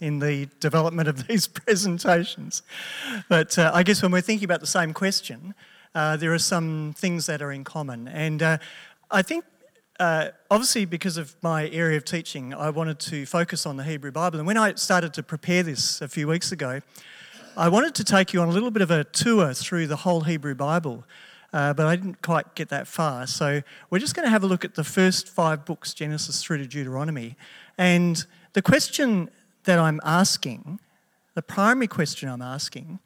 in the development of these presentations. But I guess when we're thinking about the same question, there are some things that are in common. And I think, obviously, because of my area of teaching, I wanted to focus on the Hebrew Bible. And when I started to prepare this a few weeks ago, I wanted to take you on a little bit of a tour through the whole Hebrew Bible, but I didn't quite get that far. So we're just going to have a look at the first five books, Genesis through to Deuteronomy. And the question that I'm asking, the primary question I'm asking,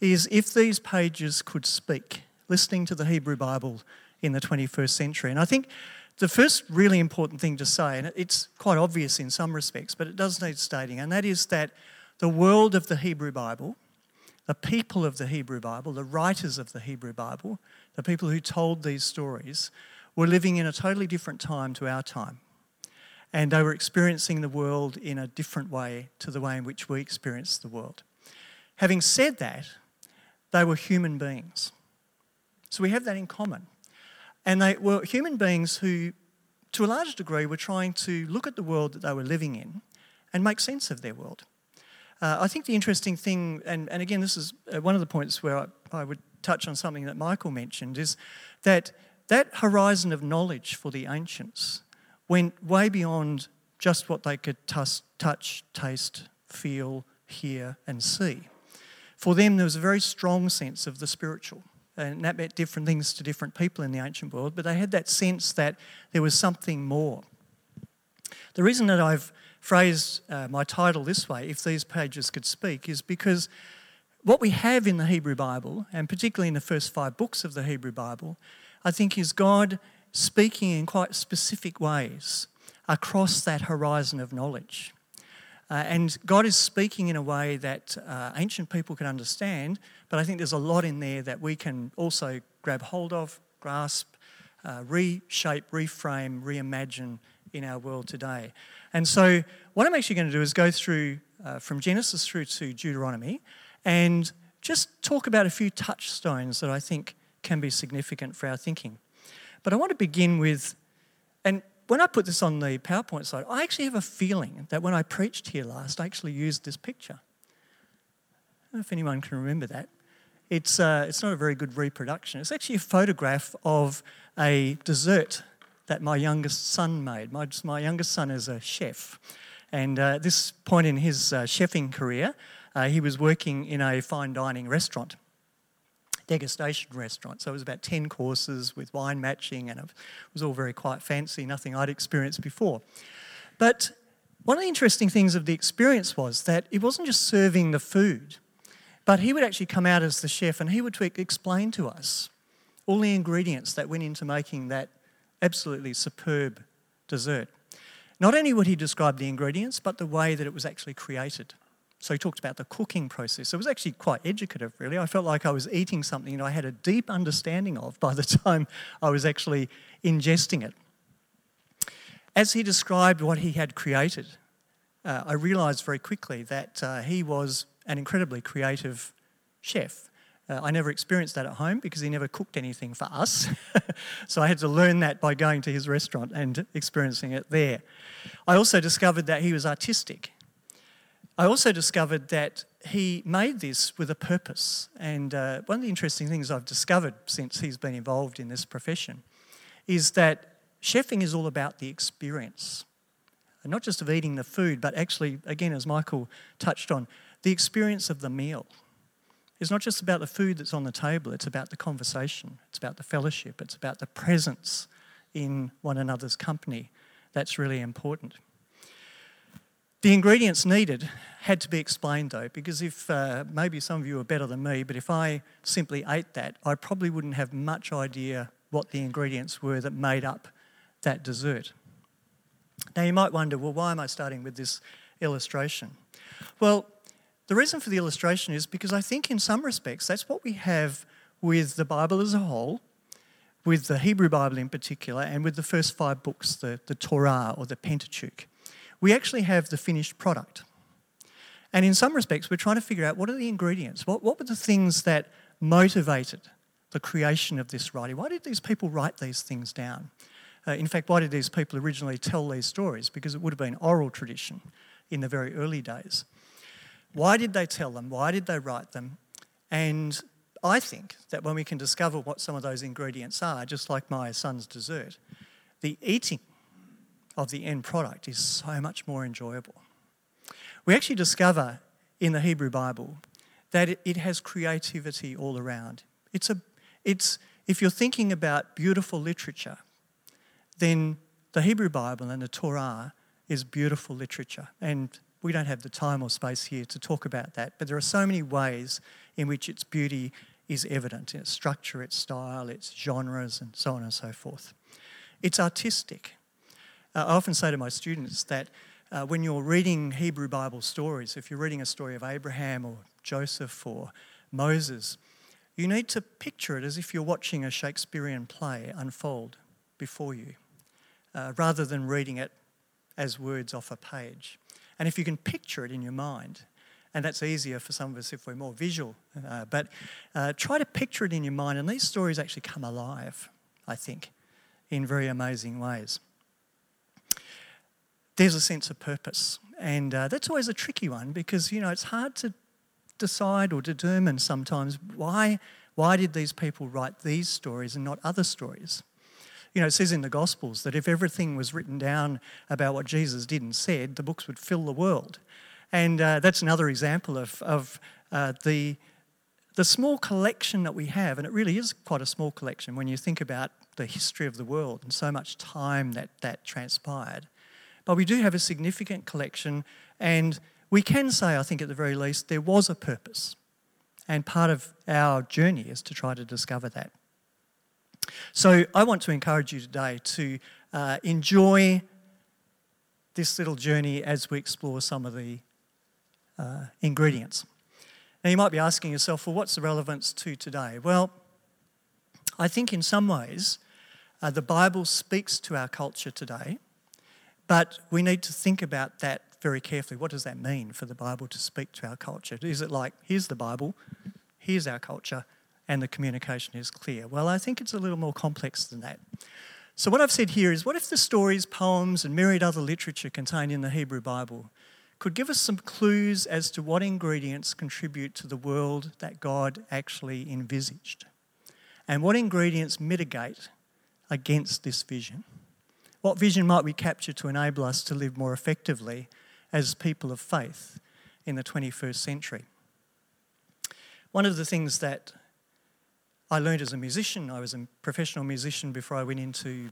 is if these pages could speak, listening to the Hebrew Bible in the 21st century. And I think the first really important thing to say, and it's quite obvious in some respects, but it does need stating, and that is that the world of the Hebrew Bible, the people of the Hebrew Bible, the writers of the Hebrew Bible, the people who told these stories, were living in a totally different time to our time. And they were experiencing the world in a different way to the way in which we experience the world. Having said that, they were human beings. So we have that in common. And they were human beings who, to a large degree, were trying to look at the world that they were living in and make sense of their world. I think the interesting thing, and again, this is one of the points where I would touch on something that Michael mentioned, is that that horizon of knowledge for the ancients went way beyond just what they could touch, taste, feel, hear, and see. For them, there was a very strong sense of the spiritual, and that meant different things to different people in the ancient world, but they had that sense that there was something more. The reason that I've phrased my title this way, If These Pages Could Speak, is because what we have in the Hebrew Bible, and particularly in the first five books of the Hebrew Bible, I think is God speaking in quite specific ways across that horizon of knowledge. And God is speaking in a way that ancient people can understand, but I think there's a lot in there that we can also grab hold of, grasp, reshape, reframe, reimagine in our world today. And so what I'm actually going to do is go through from Genesis through to Deuteronomy and just talk about a few touchstones that I think can be significant for our thinking. But I want to begin with, and when I put this on the PowerPoint slide, I actually have a feeling that when I preached here last, I actually used this picture. I don't know if anyone can remember that. It's not a very good reproduction. It's actually a photograph of a dessert that my youngest son made. My youngest son is a chef. And at this point in his chefing career, he was working in a fine dining restaurant, degustation restaurant. So it was about 10 courses with wine matching, and it was all very quite fancy, nothing I'd experienced before. But one of the interesting things of the experience was that it wasn't just serving the food, but he would actually come out as the chef and he would explain to us all the ingredients that went into making that absolutely superb dessert. Not only would he describe the ingredients, but the way that it was actually created. So he talked about the cooking process. It was actually quite educative, really. I felt like I was eating something that I had a deep understanding of by the time I was actually ingesting it. As he described what he had created, I realised very quickly that he was an incredibly creative chef. I never experienced that at home because he never cooked anything for us. So I had to learn that by going to his restaurant and experiencing it there. I also discovered that he was artistic. I also discovered that he made this with a purpose. And one of the interesting things I've discovered since he's been involved in this profession is that chefing is all about the experience. And not just of eating the food, but actually, again, as Michael touched on, the experience of the meal. It's not just about the food that's on the table, it's about the conversation, it's about the fellowship, it's about the presence in one another's company. That's really important. The ingredients needed had to be explained though, because if maybe some of you are better than me, but if I simply ate that, I probably wouldn't have much idea what the ingredients were that made up that dessert. Now you might wonder, well, why am I starting with this illustration? Well, the reason for the illustration is because I think in some respects that's what we have with the Bible as a whole, with the Hebrew Bible in particular, and with the first five books, the Torah or the Pentateuch. We actually have the finished product. And in some respects, we're trying to figure out what are the ingredients? What were the things that motivated the creation of this writing? Why did these people write these things down? In fact, why did these people originally tell these stories? Because it would have been oral tradition. in the very early days. Why did they tell them? Why did they write them? And I think that when we can discover what some of those ingredients are, just like my son's dessert, the eating of the end product is so much more enjoyable. We actually discover in the Hebrew Bible that it has creativity all around. If you're thinking about beautiful literature, then the Hebrew Bible and the Torah is beautiful literature. And we don't have the time or space here to talk about that, but there are so many ways in which its beauty is evident, in its structure, its style, its genres, and so on and so forth. It's artistic. I often say to my students that when you're reading Hebrew Bible stories, if you're reading a story of Abraham or Joseph or Moses, you need to picture it as if you're watching a Shakespearean play unfold before you, rather than reading it as words off a page. And if you can picture it in your mind, and that's easier for some of us if we're more visual, but try to picture it in your mind, and these stories actually come alive, I think, in very amazing ways. There's a sense of purpose, and that's always a tricky one because, you know, it's hard to decide or determine sometimes why did these people write these stories and not other stories. You know, it says in the Gospels that if everything was written down about what Jesus did and said, the books would fill the world. And that's another example of the small collection that we have, and it really is quite a small collection when you think about the history of the world and so much time that transpired. But we do have a significant collection, and we can say, I think at the very least, there was a purpose. And part of our journey is to try to discover that. So I want to encourage you today to enjoy this little journey as we explore some of the ingredients. Now you might be asking yourself, well, what's the relevance to today? Well, I think in some ways the Bible speaks to our culture today, but we need to think about that very carefully. What does that mean for the Bible to speak to our culture? Is it like, here's the Bible, here's our culture, and the communication is clear? Well, I think it's a little more complex than that. So what I've said here is, what if the stories, poems, and myriad other literature contained in the Hebrew Bible could give us some clues as to what ingredients contribute to the world that God actually envisaged? And what ingredients mitigate against this vision? What vision might we capture to enable us to live more effectively as people of faith in the 21st century? One of the things that I learned as a musician, I was a professional musician before I went into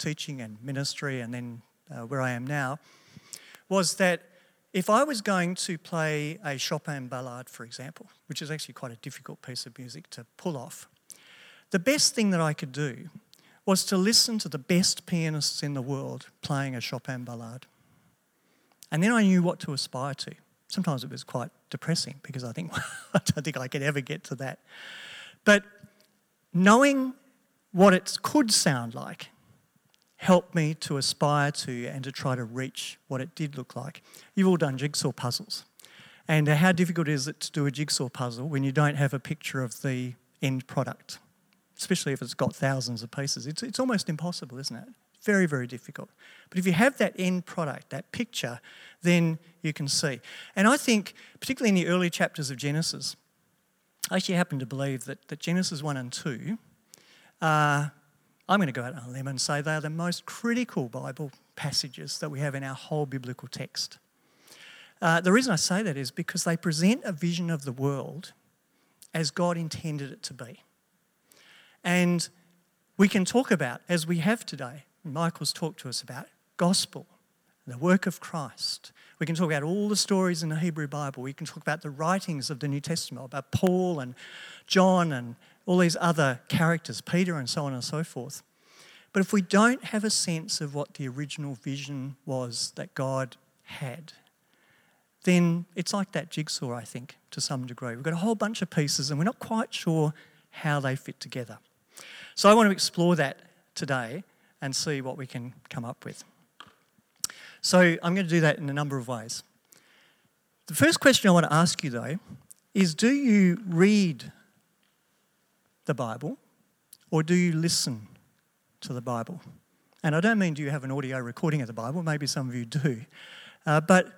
teaching and ministry and then where I am now, was that if I was going to play a Chopin ballade, for example, which is actually quite a difficult piece of music to pull off, the best thing that I could do was to listen to the best pianists in the world playing a Chopin ballade. And then I knew what to aspire to. Sometimes it was quite depressing because I think, I don't think I could ever get to that. But knowing what it could sound like helped me to aspire to and to try to reach what it did look like. You've all done jigsaw puzzles. And how difficult is it to do a jigsaw puzzle when you don't have a picture of the end product, especially if it's got thousands of pieces? It's almost impossible, isn't it? Very, very difficult. But if you have that end product, that picture, then you can see. And I think, particularly in the early chapters of Genesis, I actually happen to believe that Genesis 1 and 2, I'm going to go out on a limb and say they are the most critical Bible passages that we have in our whole biblical text. The reason I say that is because they present a vision of the world as God intended it to be. And we can talk about, as we have today, Michael's talked to us about gospel, the work of Christ. We can talk about all the stories in the Hebrew Bible. We can talk about the writings of the New Testament, about Paul and John and all these other characters, Peter and so on and so forth. But if we don't have a sense of what the original vision was that God had, then it's like that jigsaw, I think, to some degree. We've got a whole bunch of pieces and we're not quite sure how they fit together. So I want to explore that today and see what we can come up with. So I'm going to do that in a number of ways. The first question I want to ask you, though, is do you read the Bible or do you listen to the Bible? And I don't mean do you have an audio recording of the Bible, maybe some of you do, but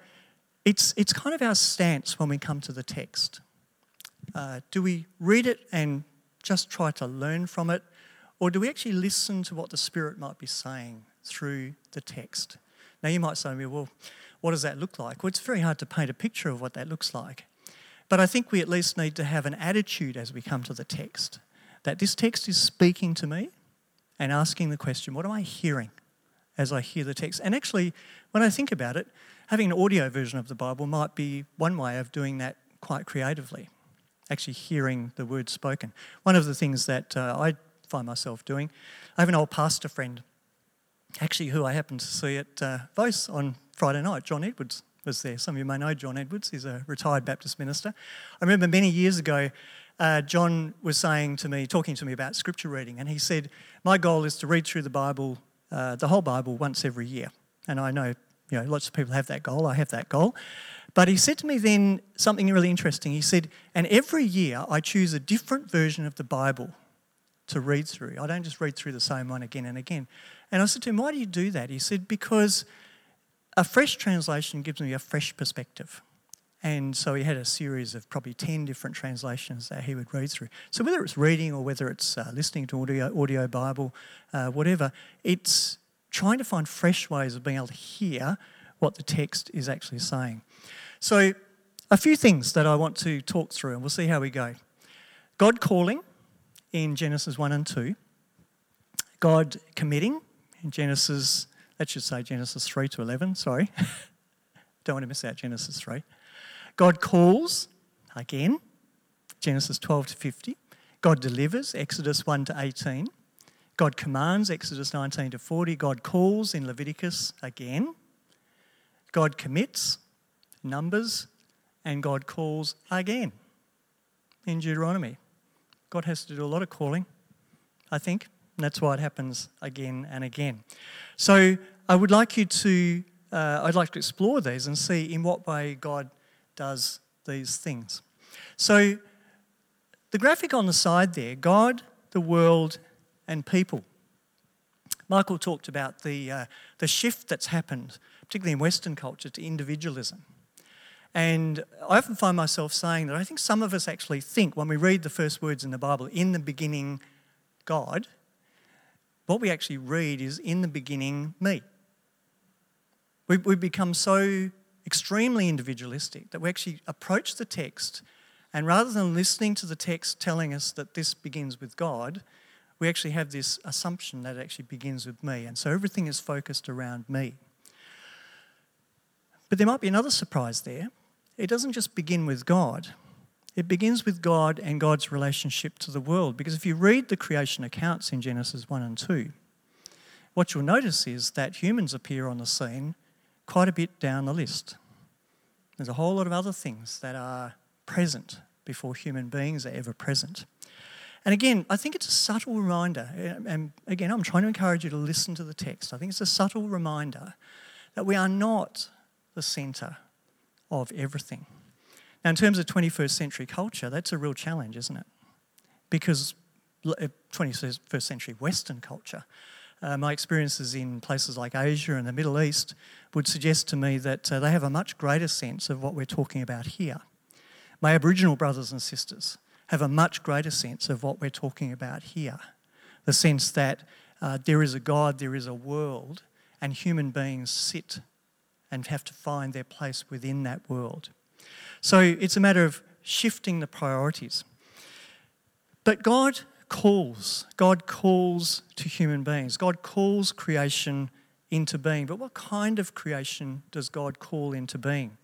It's kind of our stance when we come to the text. Do we read it and just try to learn from it, or do we actually listen to what the Spirit might be saying through the text? Now you might say to me, well, what does that look like? Well, it's very hard to paint a picture of what that looks like. But I think we at least need to have an attitude as we come to the text, that this text is speaking to me and asking the question, what am I hearing as I hear the text? And actually, when I think about it, having an audio version of the Bible might be one way of doing that quite creatively, actually hearing the word spoken. One of the things that I find myself doing, I have an old pastor friend, actually who I happened to see at Vose on Friday night, John Edwards was there. Some of you may know John Edwards, he's a retired Baptist minister. I remember many years ago, John was saying to me, talking to me about scripture reading, and he said, my goal is to read through the Bible, the whole Bible, once every year. And I know, you know, lots of people have that goal, I have that goal. But he said to me then something really interesting. He said, and every year I choose a different version of the Bible to read through. I don't just read through the same one again and again. And I said to him, why do you do that? He said, because a fresh translation gives me a fresh perspective. And so he had a series of probably 10 different translations that he would read through. So whether it's reading or whether it's listening to audio Bible, whatever, it's trying to find fresh ways of being able to hear what the text is actually saying. So a few things that I want to talk through, and we'll see how we go. God calling in Genesis 1 and 2. God committing in Genesis, that should say Genesis 3 to 11, sorry. Don't want to miss out Genesis 3. God calls, again, Genesis 12 to 50. God delivers, Exodus 1 to 18. God commands, Exodus 19 to 40. God calls in Leviticus, again. God commits, Numbers, and God calls again in Deuteronomy. God has to do a lot of calling, I think, and that's why it happens again and again. So I would like you to, I'd like to explore these and see in what way God does these things. So the graphic on the side there, God, the world, and people. Michael talked about the shift that's happened, particularly in Western culture, to individualism. And I often find myself saying that I think some of us actually think when we read the first words in the Bible, in the beginning, God, what we actually read is in the beginning, me. We become so extremely individualistic that we actually approach the text and rather than listening to the text telling us that this begins with God, we actually have this assumption that it actually begins with me, and so everything is focused around me. But there might be another surprise there. It doesn't just begin with God. It begins with God and God's relationship to the world, because if you read the creation accounts in Genesis 1 and 2, what you'll notice is that humans appear on the scene quite a bit down the list. There's a whole lot of other things that are present before human beings are ever present. And again, I think it's a subtle reminder, and again, I'm trying to encourage you to listen to the text. I think it's a subtle reminder that we are not the centre of everything. Now, in terms of 21st century culture, that's a real challenge, isn't it? Because 21st century Western culture, my experiences in places like Asia and the Middle East would suggest to me that they have a much greater sense of what we're talking about here. My Aboriginal brothers and sisters have a much greater sense of what we're talking about here. The sense that there is a God, there is a world, and human beings sit and have to find their place within that world. So it's a matter of shifting the priorities. But God calls to human beings. God calls creation into being. But what kind of creation does God call into being?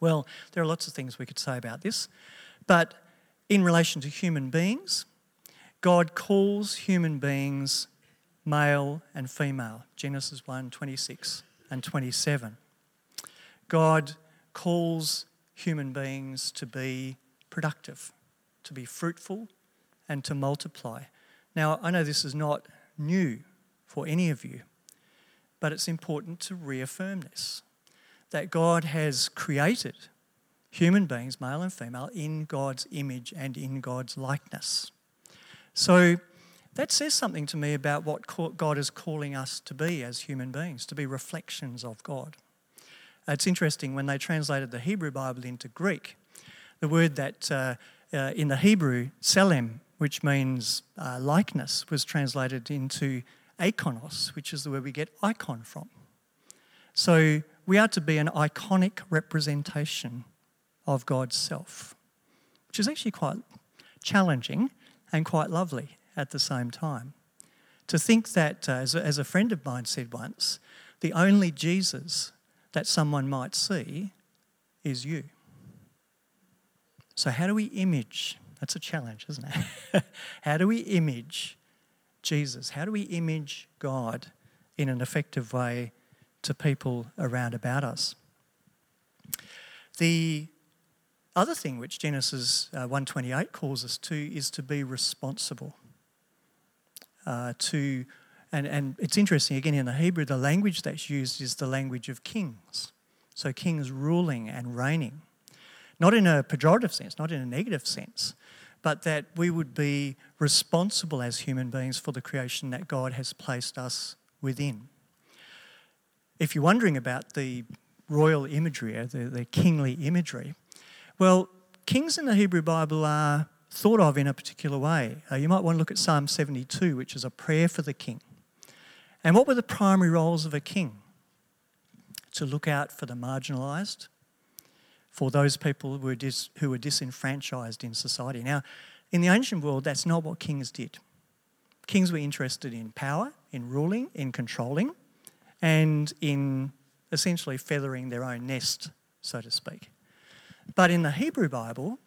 Well, there are lots of things we could say about this, but in relation to human beings, God calls human beings male and female, Genesis 1, 26 and 27. God calls human beings to be productive, to be fruitful and to multiply. Now, I know this is not new for any of you, but it's important to reaffirm this, that God has created human beings, male and female, in God's image and in God's likeness. So that says something to me about what God is calling us to be as human beings, to be reflections of God. It's interesting, when they translated the Hebrew Bible into Greek, the word that in the Hebrew, Selem, which means likeness, was translated into eikonos, which is the word we get icon from. So we are to be an iconic representation of God's self, which is actually quite challenging and quite lovely at the same time. To think that, as a friend of mine said once, the only Jesus that someone might see is you. So how do we image? That's a challenge, isn't it? How do we image Jesus? How do we image God in an effective way to people around about us? The other thing which Genesis 1:28 calls us to is to be responsible. And it's interesting, again, in the Hebrew, the language that's used is the language of kings. So kings ruling and reigning. Not in a pejorative sense, not in a negative sense, but that we would be responsible as human beings for the creation that God has placed us within. If you're wondering about the royal imagery, the kingly imagery, well, kings in the Hebrew Bible are thought of in a particular way. You might want to look at Psalm 72, which is a prayer for the king. And what were the primary roles of a king? To look out for the marginalised, for those people who were disenfranchised in society. Now, in the ancient world, that's not what kings did. Kings were interested in power, in ruling, in controlling, and in essentially feathering their own nest, so to speak. But in the Hebrew Bible,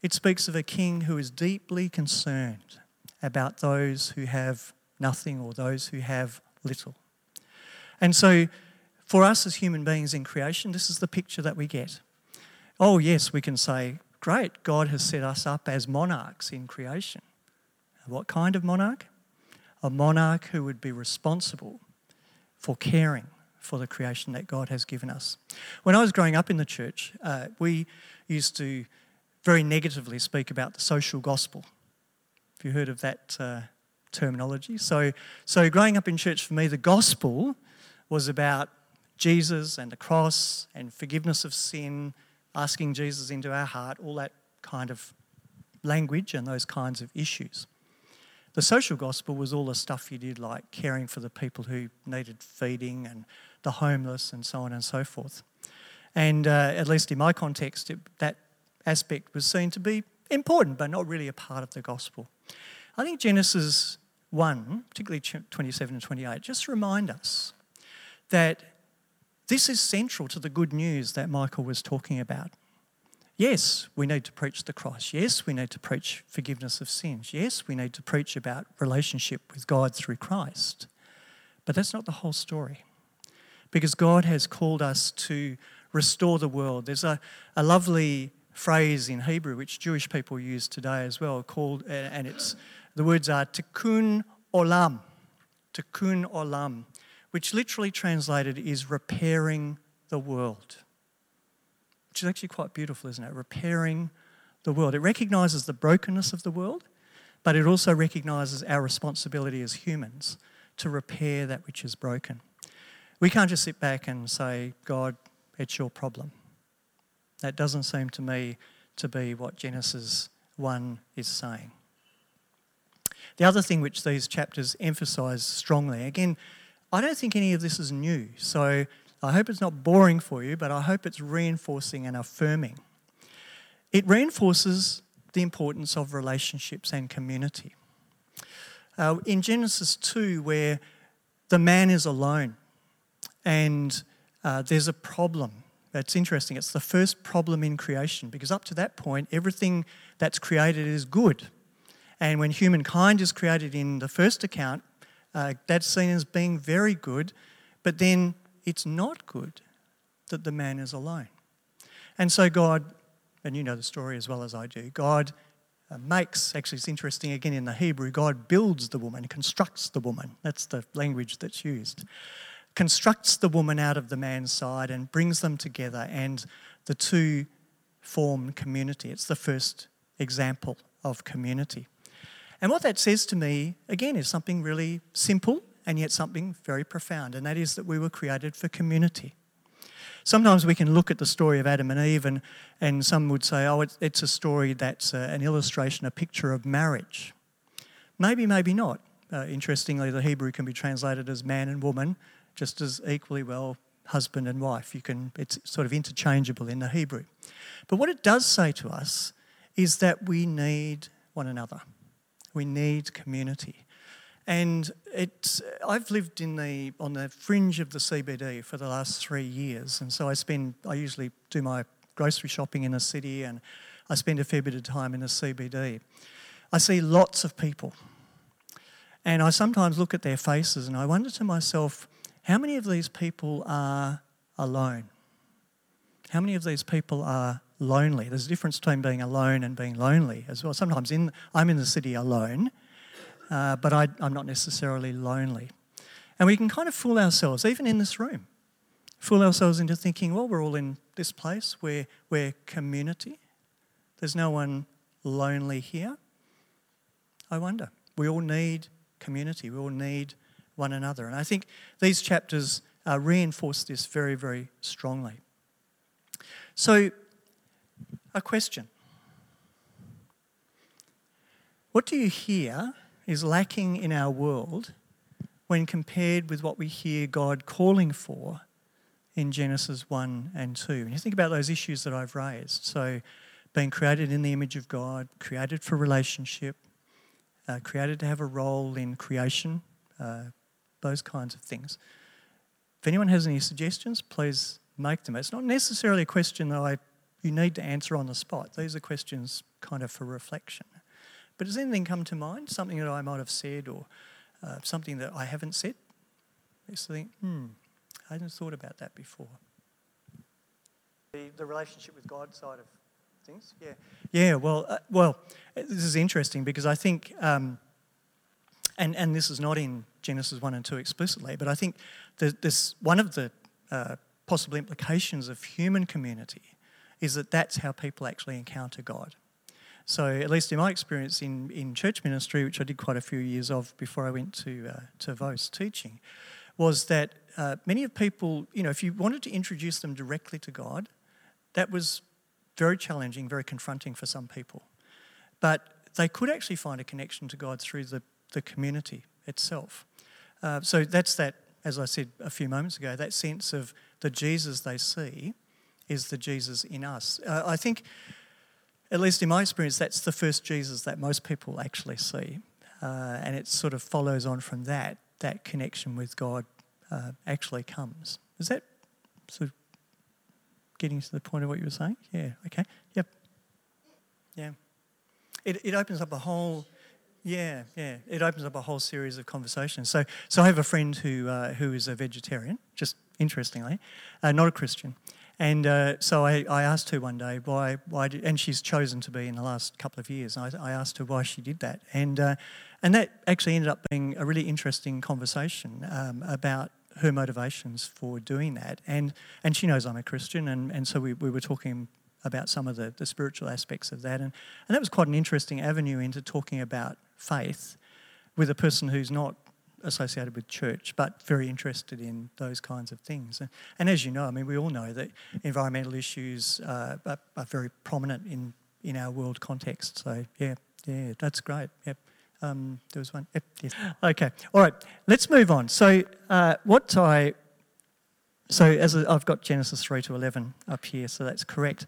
it speaks of a king who is deeply concerned about those who have nothing or those who have little. And so for us as human beings in creation, this is the picture that we get. Oh, yes, we can say, great, God has set us up as monarchs in creation. What kind of monarch? A monarch who would be responsible for caring for the creation that God has given us. When I was growing up in the church, we used to very negatively speak about the social gospel. Have you heard of that terminology? So growing up in church, for me, the gospel was about Jesus and the cross and forgiveness of sin, asking Jesus into our heart, all that kind of language and those kinds of issues. The social gospel was all the stuff you did, like caring for the people who needed feeding and the homeless and so on and so forth. And at least in my context, that aspect was seen to be important, but not really a part of the gospel. I think Genesis 1, particularly 27 and 28, just remind us that this is central to the good news that Michael was talking about. Yes, we need to preach the cross. Yes, we need to preach forgiveness of sins. Yes, we need to preach about relationship with God through Christ. But that's not the whole story, because God has called us to restore the world. There's a lovely phrase in Hebrew which Jewish people use today as well, called, and it's, the words are tikkun olam, which literally translated is repairing the world, which is actually quite beautiful, isn't it? Repairing the world. It recognises the brokenness of the world, but it also recognises our responsibility as humans to repair that which is broken. We can't just sit back and say, God, it's your problem. That doesn't seem to me to be what Genesis 1 is saying. The other thing which these chapters emphasise strongly, again, I don't think any of this is new, so I hope it's not boring for you, but I hope it's reinforcing and affirming. It reinforces the importance of relationships and community. In Genesis 2, where the man is alone and there's a problem, that's interesting. It's the first problem in creation, because up to that point, everything that's created is good. And when humankind is created in the first account, that's seen as being very good, but then it's not good that the man is alone. And so God, and you know the story as well as I do, God makes, actually it's interesting again in the Hebrew, God builds the woman, constructs the woman. That's the language that's used. Constructs the woman out of the man's side and brings them together, and the two form community. It's the first example of community. And what that says to me, again, is something really simple and yet something very profound, and that is that we were created for community. Sometimes we can look at the story of Adam and Eve and some would say, oh, it's a story that's an illustration, a picture of marriage. Maybe, maybe not. Interestingly, the Hebrew can be translated as man and woman, just as equally well husband and wife. It's sort of interchangeable in the Hebrew. But what it does say to us is that we need one another. We need community. And I've lived on the fringe of the CBD for the last 3 years, and so I usually do my grocery shopping in the city, and I spend a fair bit of time in the CBD. I see lots of people, and I sometimes look at their faces and I wonder to myself, how many of these people are alone? How many of these people are lonely? There's a difference between being alone and being lonely as well. Sometimes I'm in the city alone, but I'm not necessarily lonely. And we can kind of fool ourselves, even in this room, fool ourselves into thinking, well, we're all in this place where we're community. There's no one lonely here. I wonder. We all need community. We all need one another. And I think these chapters reinforce this very, very strongly. So, a question. What do you hear is lacking in our world when compared with what we hear God calling for in Genesis 1 and 2. And you think about those issues that I've raised. So being created in the image of God, created for relationship, created to have a role in creation, those kinds of things. If anyone has any suggestions, please make them. It's not necessarily a question that you need to answer on the spot. These are questions kind of for reflection. But does anything come to mind? Something that I might have said or something that I haven't said? I just think, I hadn't thought about that before. The relationship with God side of things? Yeah. Yeah, well, this is interesting because I think, and this is not in Genesis 1 and 2 explicitly, but I think one of the possible implications of human community is that that's how people actually encounter God. So at least in my experience in church ministry, which I did quite a few years of before I went to Vose teaching, was that many of people, you know, if you wanted to introduce them directly to God, that was very challenging, very confronting for some people. But they could actually find a connection to God through the community itself. So that's that, as I said a few moments ago, that sense of the Jesus they see is the Jesus in us. I think, at least in my experience, that's the first Jesus that most people actually see. And it sort of follows on from that. That connection with God actually comes. Is that sort of getting to the point of what you were saying? Yeah, okay. Yep. Yeah. It opens up a whole... Yeah. It opens up a whole series of conversations. So I have a friend who is a vegetarian, just interestingly, not a Christian. And so I asked her one day why and she's chosen to be in the last couple of years. And I asked her why she did that, and that actually ended up being a really interesting conversation about her motivations for doing that. And she knows I'm a Christian, and so we were talking about some of the spiritual aspects of that, and that was quite an interesting avenue into talking about faith with a person who's not associated with church, but very interested in those kinds of things. And as you know, I mean, we all know that environmental issues are very prominent in our world context. So, yeah, that's great. Yep. There was one. Yep, yes. Okay. All right. Let's move on. So, I've got Genesis 3 to 11 up here, so that's correct.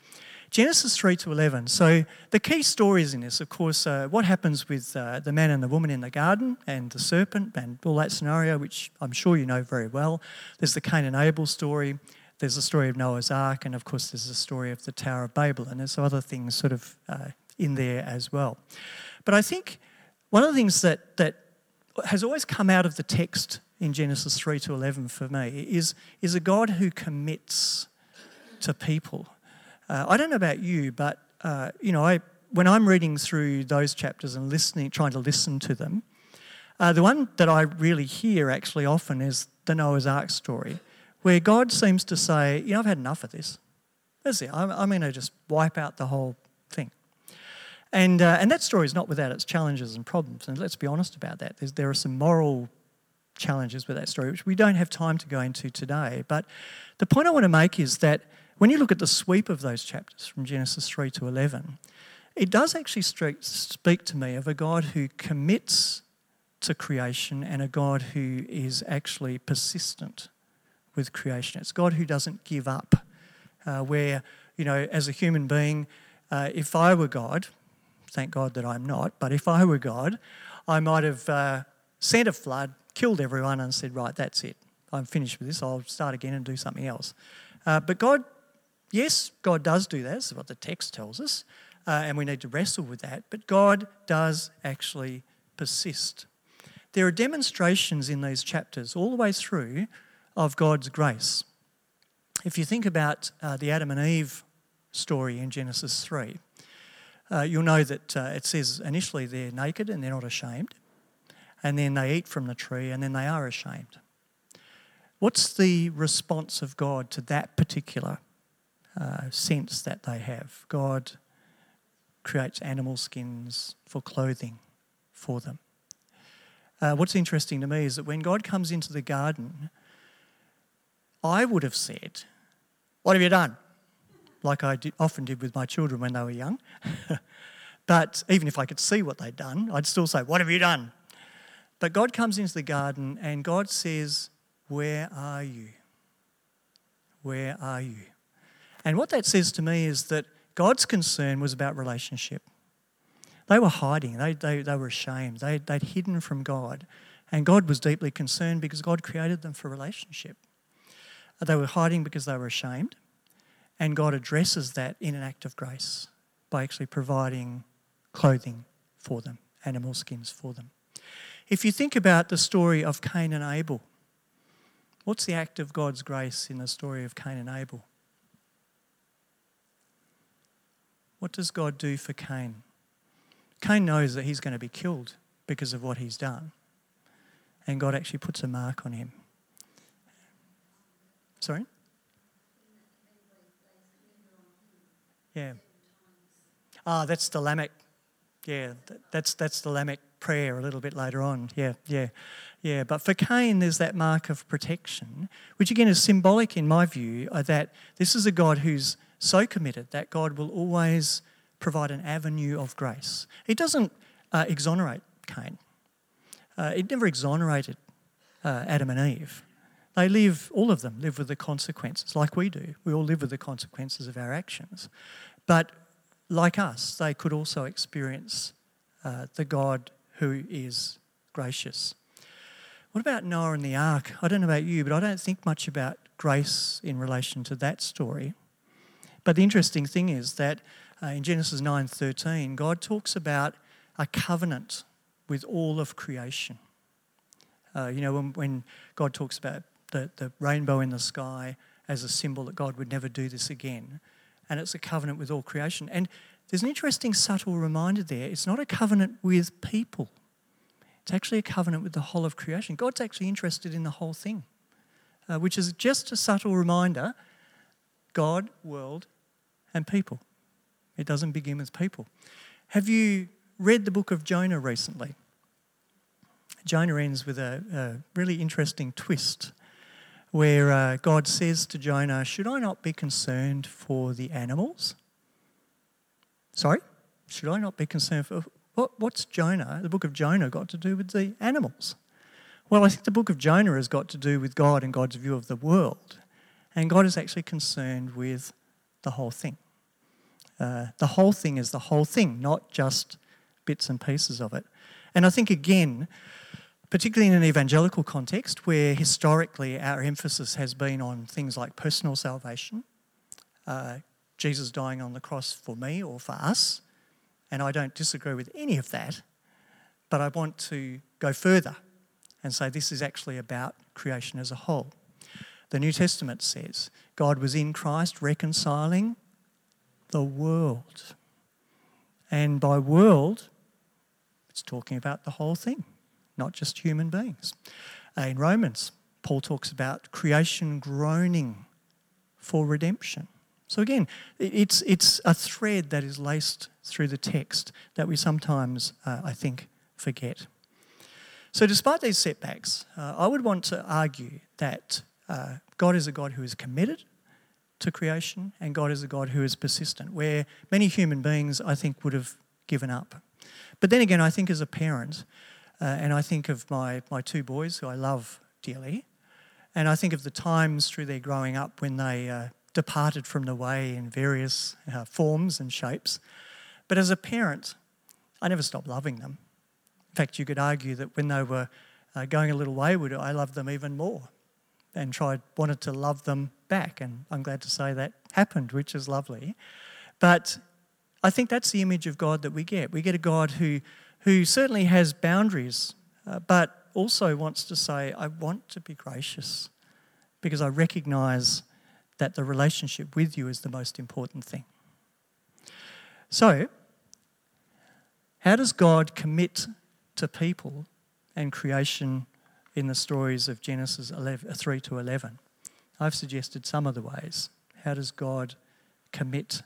Genesis 3 to 11. So the key stories in this, of course, what happens with the man and the woman in the garden and the serpent and all that scenario, which I'm sure you know very well. There's the Cain and Abel story. There's the story of Noah's Ark. And, of course, there's the story of the Tower of Babel. And there's other things sort of in there as well. But I think one of the things that has always come out of the text in Genesis 3 to 11 for me is a God who commits to people. I don't know about you, but you know, when I'm reading through those chapters and trying to listen to them, the one that I really hear actually often is the Noah's Ark story, where God seems to say, "You know, I've had enough of this. That's it. I'm going to just wipe out the whole thing." And that story is not without its challenges and problems. And let's be honest about that. There are some moral challenges with that story, which we don't have time to go into today. But the point I want to make is that when you look at the sweep of those chapters from Genesis 3 to 11, it does actually speak to me of a God who commits to creation and a God who is actually persistent with creation. It's God who doesn't give up. Where, you know, as a human being, if I were God, thank God that I'm not, but if I were God, I might have sent a flood, killed everyone and said, right, that's it. I'm finished with this. I'll start again and do something else. But God, yes, God does do that. This is what the text tells us. And we need to wrestle with that. But God does actually persist. There are demonstrations in these chapters all the way through of God's grace. If you think about the Adam and Eve story in Genesis 3, you'll know that it says initially they're naked and they're not ashamed. And then they eat from the tree and then they are ashamed. What's the response of God to that particular sense that they have? God creates animal skins for clothing for them. What's interesting to me is that when God comes into the garden, I would have said, what have you done? Like I often did with my children when they were young. But even if I could see what they'd done, I'd still say, what have you done? But God comes into the garden and God says, where are you? Where are you? And what that says to me is that God's concern was about relationship. They were hiding. They were ashamed. They'd hidden from God. And God was deeply concerned because God created them for relationship. They were hiding because they were ashamed. And God addresses that in an act of grace by actually providing clothing for them, animal skins for them. If you think about the story of Cain and Abel, what's the act of God's grace in the story of Cain and Abel? What does God do for Cain? Cain knows that he's going to be killed because of what he's done. And God actually puts a mark on him. Sorry? Yeah. That's the Lamech. Yeah, that's the Lamech prayer a little bit later on. Yeah. But for Cain, there's that mark of protection, which again is symbolic in my view that this is a God who's so committed that God will always provide an avenue of grace. It doesn't exonerate Cain. It never exonerated Adam and Eve. They live, all of them live with the consequences, like we do. We all live with the consequences of our actions. But like us, they could also experience the God who is gracious. What about Noah and the ark? I don't know about you, but I don't think much about grace in relation to that story. But the interesting thing is that in Genesis 9:13, God talks about a covenant with all of creation. You know, when God talks about the rainbow in the sky as a symbol that God would never do this again, and it's a covenant with all creation. And there's an interesting subtle reminder there. It's not a covenant with people. It's actually a covenant with the whole of creation. God's actually interested in the whole thing, which is just a subtle reminder, God, world, and people. It doesn't begin with people. Have you read the book of Jonah recently? Jonah ends with a really interesting twist where God says to Jonah, should I not be concerned for the animals? Sorry? Should I not be concerned for... What's Jonah, the book of Jonah, got to do with the animals? Well, I think the book of Jonah has got to do with God and God's view of the world. And God is actually concerned with the whole thing. The whole thing is the whole thing, not just bits and pieces of it. And I think, again, particularly in an evangelical context where historically our emphasis has been on things like personal salvation, Jesus dying on the cross for me or for us, and I don't disagree with any of that, but I want to go further and say this is actually about creation as a whole. The New Testament says God was in Christ reconciling the world. And by world, it's talking about the whole thing, not just human beings. In Romans, Paul talks about creation groaning for redemption. So again, it's a thread that is laced through the text that we sometimes, I think, forget. So despite these setbacks, I would want to argue that God is a God who is committed to creation, and God is a God who is persistent, where many human beings, I think, would have given up. But then again, I think as a parent, and I think of my two boys who I love dearly, and I think of the times through their growing up when they departed from the way in various forms and shapes. But as a parent, I never stopped loving them. In fact, you could argue that when they were going a little wayward, I loved them even more and wanted to love them back. And I'm glad to say that happened, which is lovely. But I think that's the image of God that we get. We get a God who certainly has boundaries, but also wants to say, I want to be gracious because I recognise that the relationship with you is the most important thing. So, how does God commit to people and creation in the stories of Genesis 3 to 11? I've suggested some of the ways. How does God commit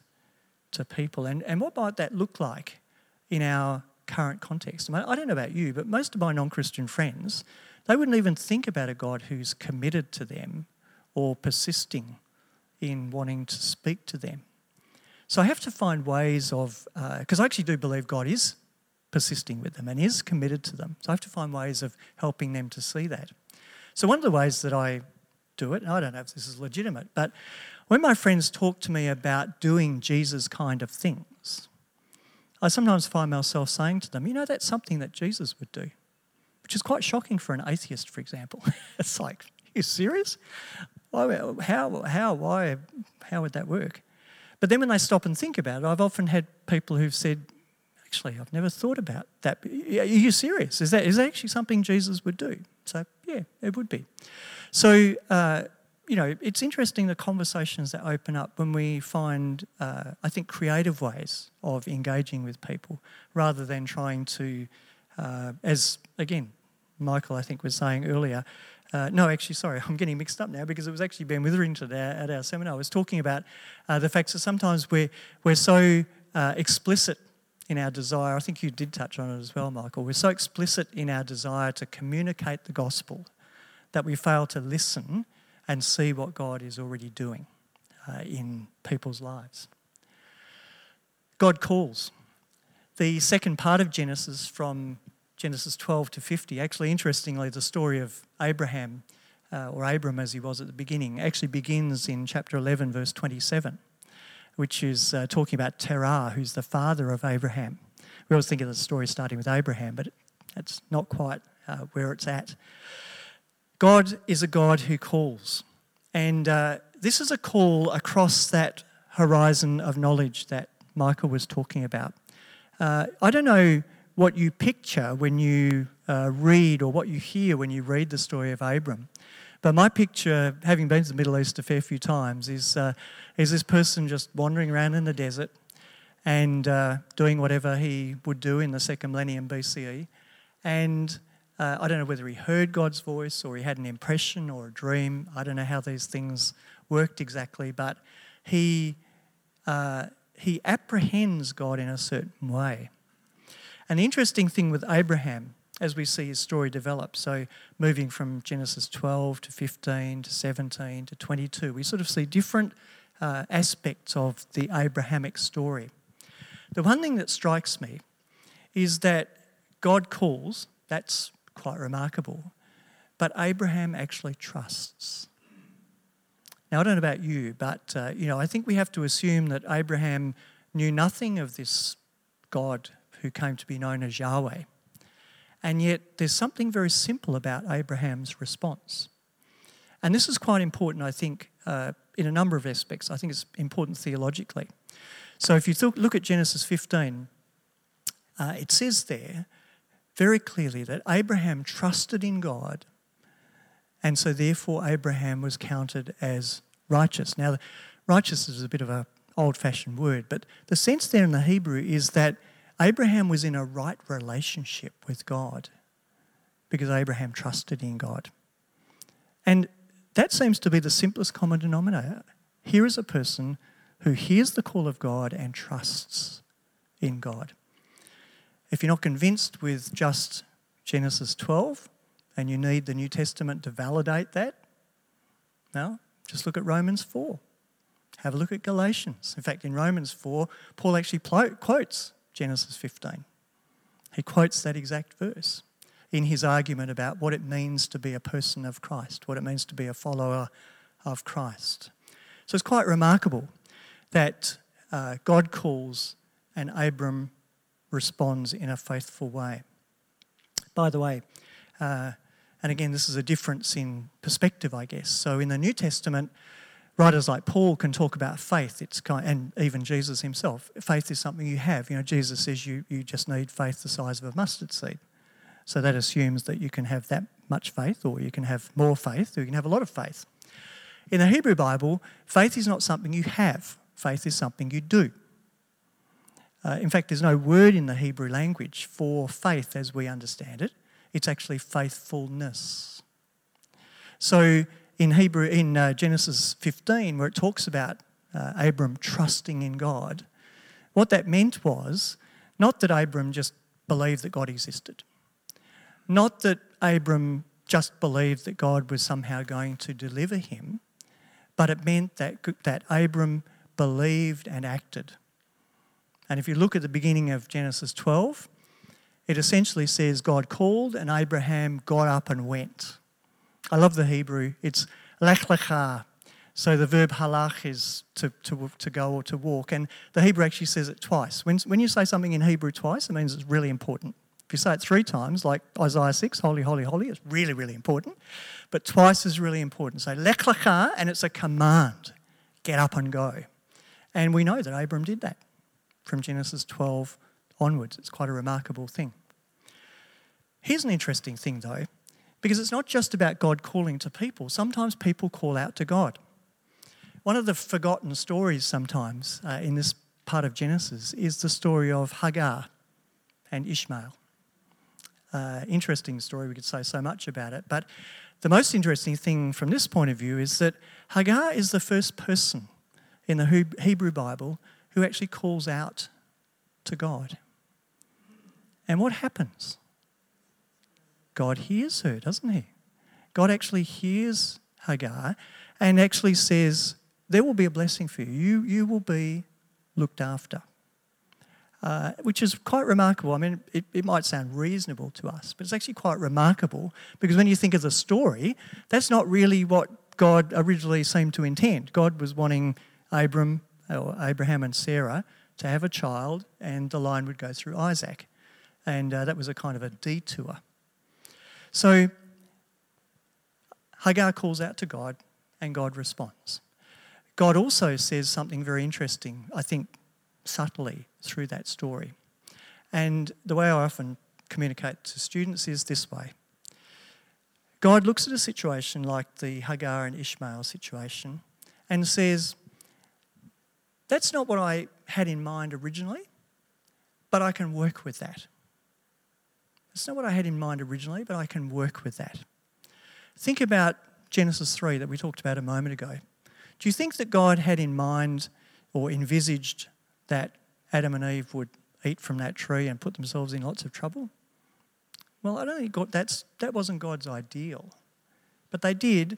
to people? And what might that look like in our current context? I don't know about you, but most of my non-Christian friends, they wouldn't even think about a God who's committed to them or persisting in wanting to speak to them. So I have to find ways of, because I actually do believe God is persisting with them and is committed to them. So I have to find ways of helping them to see that. So one of the ways that I do it, and I don't know if this is legitimate, but when my friends talk to me about doing Jesus kind of things, I sometimes find myself saying to them, you know, that's something that Jesus would do, which is quite shocking for an atheist, for example. It's like, are you serious? How would that work? But then when they stop and think about it, I've often had people who've said, actually, I've never thought about that. Are you serious? Is that actually something Jesus would do? So, yeah, it would be. So, you know, it's interesting the conversations that open up when we find, I think, creative ways of engaging with people rather than trying to, as, again, Michael, I think, was saying earlier, I'm getting mixed up now because it was actually Ben Witherington at our seminar. I was talking about the fact that sometimes we're so explicit in our desire. I think you did touch on it as well, Michael. We're so explicit in our desire to communicate the gospel that we fail to listen and see what God is already doing in people's lives. God calls. The second part of Genesis from Genesis 12 to 50. Actually, interestingly, the story of Abraham, or Abram as he was at the beginning, actually begins in chapter 11, verse 27, which is talking about Terah, who's the father of Abraham. We always think of the story starting with Abraham, but that's not quite where it's at. God is a God who calls. And this is a call across that horizon of knowledge that Michael was talking about. I don't know what you picture when you read, or what you hear when you read the story of Abram. But my picture, having been to the Middle East a fair few times, is this person just wandering around in the desert and doing whatever he would do in the second millennium BCE. And I don't know whether he heard God's voice or he had an impression or a dream. I don't know how these things worked exactly, but he apprehends God in a certain way. And the interesting thing with Abraham, as we see his story develop, so moving from Genesis 12 to 15 to 17 to 22, we sort of see different aspects of the Abrahamic story. The one thing that strikes me is that God calls, that's quite remarkable, but Abraham actually trusts. Now, I don't know about you, but, you know, I think we have to assume that Abraham knew nothing of this God who came to be known as Yahweh. And yet there's something very simple about Abraham's response. And this is quite important, I think, in a number of aspects. I think it's important theologically. So if you look at Genesis 15, it says there very clearly that Abraham trusted in God, and so therefore Abraham was counted as righteous. Now, righteous is a bit of an old-fashioned word, but the sense there in the Hebrew is that Abraham was in a right relationship with God because Abraham trusted in God. And that seems to be the simplest common denominator. Here is a person who hears the call of God and trusts in God. If you're not convinced with just Genesis 12, and you need the New Testament to validate that? No? Just look at Romans 4. Have a look at Galatians. In fact, in Romans 4, Paul actually quotes Genesis 15. He quotes that exact verse in his argument about what it means to be a person of Christ, what it means to be a follower of Christ. So it's quite remarkable that God calls and Abram responds in a faithful way. By the way, and again, this is a difference in perspective, I guess. So in the New Testament, writers like Paul can talk about faith. And even Jesus himself. Faith is something you have. You know, Jesus says you just need faith the size of a mustard seed. So that assumes that you can have that much faith, or you can have more faith, or you can have a lot of faith. In the Hebrew Bible, faith is not something you have. Faith is something you do. In fact, there's no word in the Hebrew language for faith as we understand it. It's actually faithfulness. So in Hebrew, in Genesis 15, where it talks about Abram trusting in God, what that meant was not that Abram just believed that God existed. Not that Abram just believed that God was somehow going to deliver him, but it meant that Abram believed and acted. And if you look at the beginning of Genesis 12, it essentially says God called and Abraham got up and went. I love the Hebrew. It's Lech Lecha. So the verb halach is to go or to walk. And the Hebrew actually says it twice. When you say something in Hebrew twice, it means it's really important. If you say it three times, like Isaiah 6, holy, holy, holy, it's really, really important. But twice is really important. So Lech Lecha, and it's a command. Get up and go. And we know that Abram did that from Genesis 12 onwards. It's quite a remarkable thing. Here's an interesting thing, though, because it's not just about God calling to people. Sometimes people call out to God. One of the forgotten stories sometimes in this part of Genesis is the story of Hagar and Ishmael. Interesting story, we could say so much about it. But the most interesting thing from this point of view is that Hagar is the first person in the Hebrew Bible who actually calls out to God. And what happens? God hears her, doesn't he? God actually hears Hagar and actually says, there will be a blessing for you. You will be looked after. Which is quite remarkable. I mean, it might sound reasonable to us, but it's actually quite remarkable, because when you think of the story, that's not really what God originally seemed to intend. God was wanting Abraham and Sarah to have a child, and the line would go through Isaac. And that was a kind of a detour. So Hagar calls out to God, and God responds. God also says something very interesting, I think, subtly through that story. And the way I often communicate to students is this way. God looks at a situation like the Hagar and Ishmael situation and says, that's not what I had in mind originally, but I can work with that. It's not what I had in mind originally, but I can work with that. Think about Genesis 3 that we talked about a moment ago. Do you think that God had in mind or envisaged that Adam and Eve would eat from that tree and put themselves in lots of trouble? Well, I don't think that wasn't God's ideal. But they did.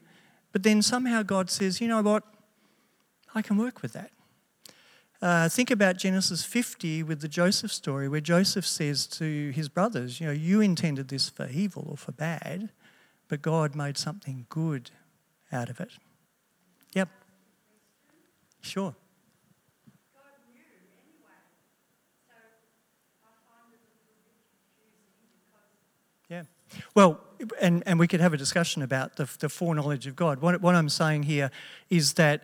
But then somehow God says, you know what, I can work with that. Think about Genesis 50 with the Joseph story, where Joseph says to his brothers, you know, you intended this for evil or for bad, but God made something good out of it. Yep. Sure. Well, and we could have a discussion about the foreknowledge of God. What I'm saying here is that,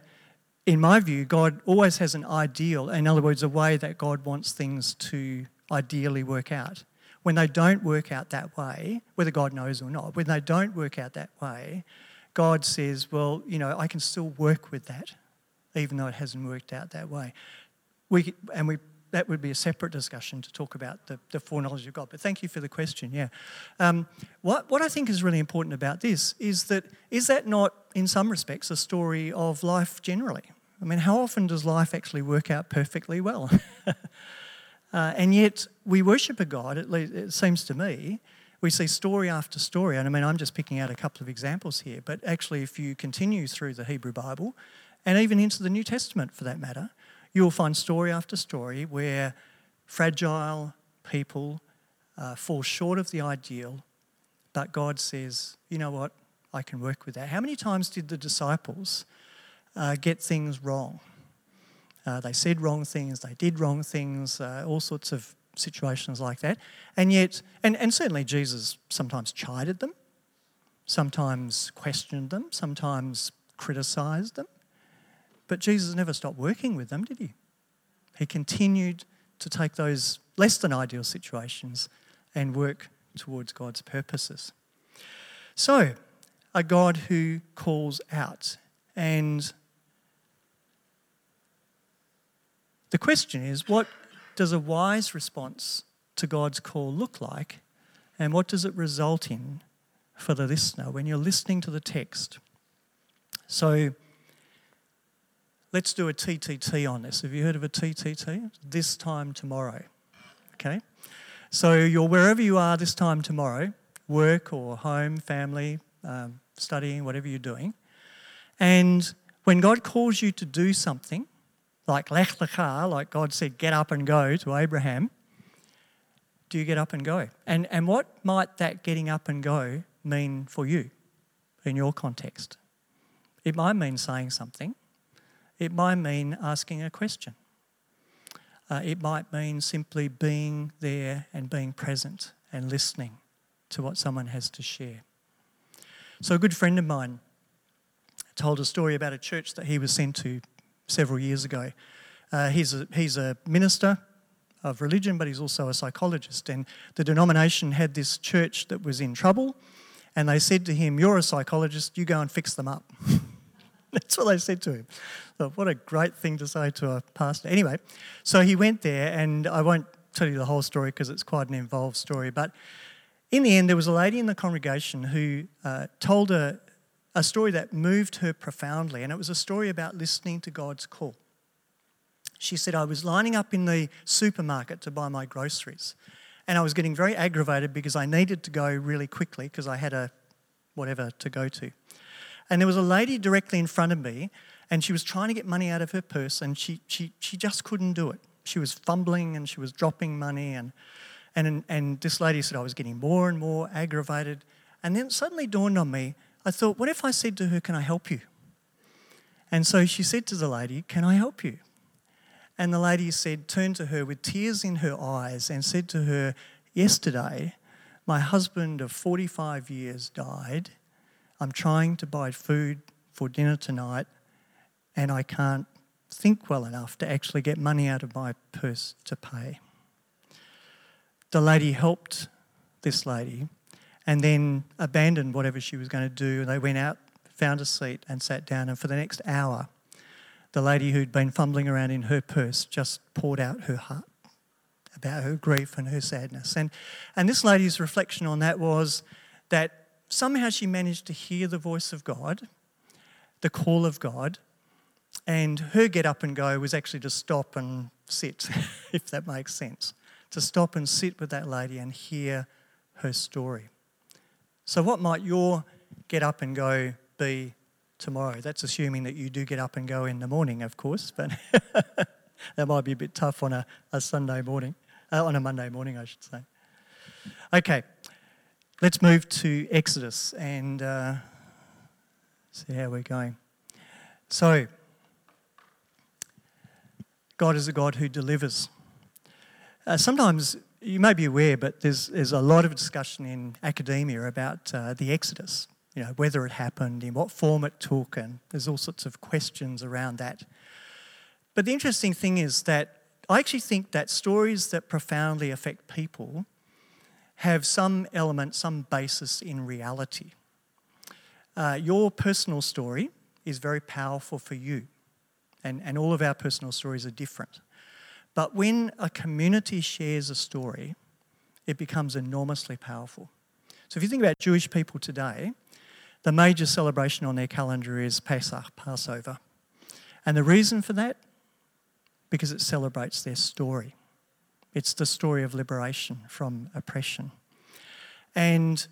in my view, God always has an ideal, in other words, a way that God wants things to ideally work out. When they don't work out that way, whether God knows or not, when they don't work out that way, God says, well, you know, I can still work with that, even though it hasn't worked out that way. That would be a separate discussion to talk about the foreknowledge of God. But thank you for the question, yeah. What I think is really important about this is that not, in some respects, a story of life generally? I mean, how often does life actually work out perfectly well? And yet we worship a God, at least it seems to me, we see story after story, and I mean, I'm just picking out a couple of examples here, but actually if you continue through the Hebrew Bible, and even into the New Testament for that matter, you'll find story after story where fragile people fall short of the ideal, but God says, you know what, I can work with that. How many times did the disciples get things wrong? They said wrong things, they did wrong things, all sorts of situations like that. And yet, and certainly Jesus sometimes chided them, sometimes questioned them, sometimes criticised them. But Jesus never stopped working with them, did he? He continued to take those less than ideal situations and work towards God's purposes. So, a God who calls out. And the question is, what does a wise response to God's call look like, and what does it result in for the listener when you're listening to the text? So, let's do a TTT on this. Have you heard of a TTT? This time tomorrow. Okay? So you're wherever you are this time tomorrow, work or home, family, studying, whatever you're doing. And when God calls you to do something, like Lech Lecha, like God said, get up and go to Abraham, do you get up and go? And what might that getting up and go mean for you in your context? It might mean saying something. It might mean asking a question. It might mean simply being there and being present and listening to what someone has to share. So a good friend of mine told a story about a church that he was sent to several years ago. He's a minister of religion, but he's also a psychologist. And the denomination had this church that was in trouble, and they said to him, "You're a psychologist, you go and fix them up." That's what they said to him. So what a great thing to say to a pastor. Anyway, so he went there, and I won't tell you the whole story because it's quite an involved story, but in the end there was a lady in the congregation who told a story that moved her profoundly, and it was a story about listening to God's call. She said, "I was lining up in the supermarket to buy my groceries, and I was getting very aggravated because I needed to go really quickly because I had a whatever to go to. And there was a lady directly in front of me, and she was trying to get money out of her purse, and she just couldn't do it. She was fumbling and she was dropping money, and this lady said I was getting more and more aggravated. And then it suddenly dawned on me, I thought, what if I said to her, "Can I help you?" And so she said to the lady, "Can I help you?" And the lady said, turned to her with tears in her eyes and said to her, "Yesterday, my husband of 45 years died. I'm trying to buy food for dinner tonight, and I can't think well enough to actually get money out of my purse to pay." The lady helped this lady and then abandoned whatever she was going to do. They went out, found a seat and sat down, and for the next hour, the lady who'd been fumbling around in her purse just poured out her heart about her grief and her sadness. And this lady's reflection on that was that somehow she managed to hear the voice of God, the call of God, and her get up and go was actually to stop and sit, if that makes sense, to stop and sit with that lady and hear her story. So what might your get up and go be tomorrow? That's assuming that you do get up and go in the morning, of course, but that might be a bit tough on a Sunday morning, on a Monday morning, I should say. Okay. Let's move to Exodus and see how we're going. So, God is a God who delivers. Sometimes, you may be aware, but there's a lot of discussion in academia about the Exodus, you know, whether it happened, in what form it took, and there's all sorts of questions around that. But the interesting thing is that I actually think that stories that profoundly affect people have some element, some basis in reality. Your personal story is very powerful for you, and all of our personal stories are different. But when a community shares a story, it becomes enormously powerful. So if you think about Jewish people today, the major celebration on their calendar is Pesach, Passover. And the reason for that? Because it celebrates their story. It's the story of liberation from oppression. And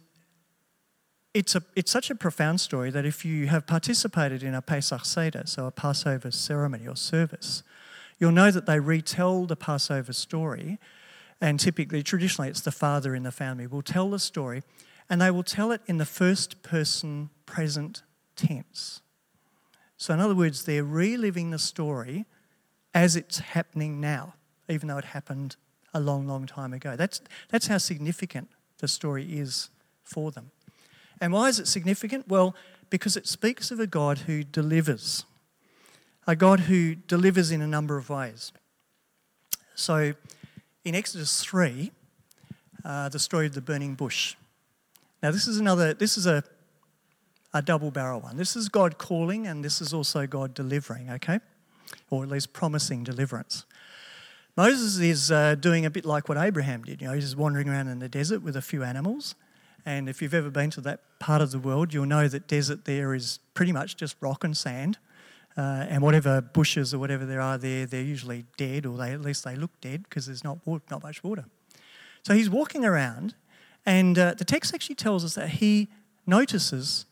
it's such a profound story that if you have participated in a Pesach Seder, so a Passover ceremony or service, you'll know that they retell the Passover story, and typically, traditionally, it's the father in the family will tell the story, and they will tell it in the first person present tense. So in other words, they're reliving the story as it's happening now, even though it happened a long, long time ago. That's how significant the story is for them. And why is it significant? Well, because it speaks of a God who delivers. A God who delivers in a number of ways. So in Exodus 3, the story of the burning bush. Now this is a double-barrel one. This is God calling, and this is also God delivering, okay? Or at least promising deliverance. Moses is doing a bit like what Abraham did. You know, he's wandering around in the desert with a few animals. And if you've ever been to that part of the world, you'll know that desert there is pretty much just rock and sand. And whatever bushes or whatever there are there, they're usually dead, or at least they look dead because there's not much water. So he's walking around, and the text actually tells us that he notices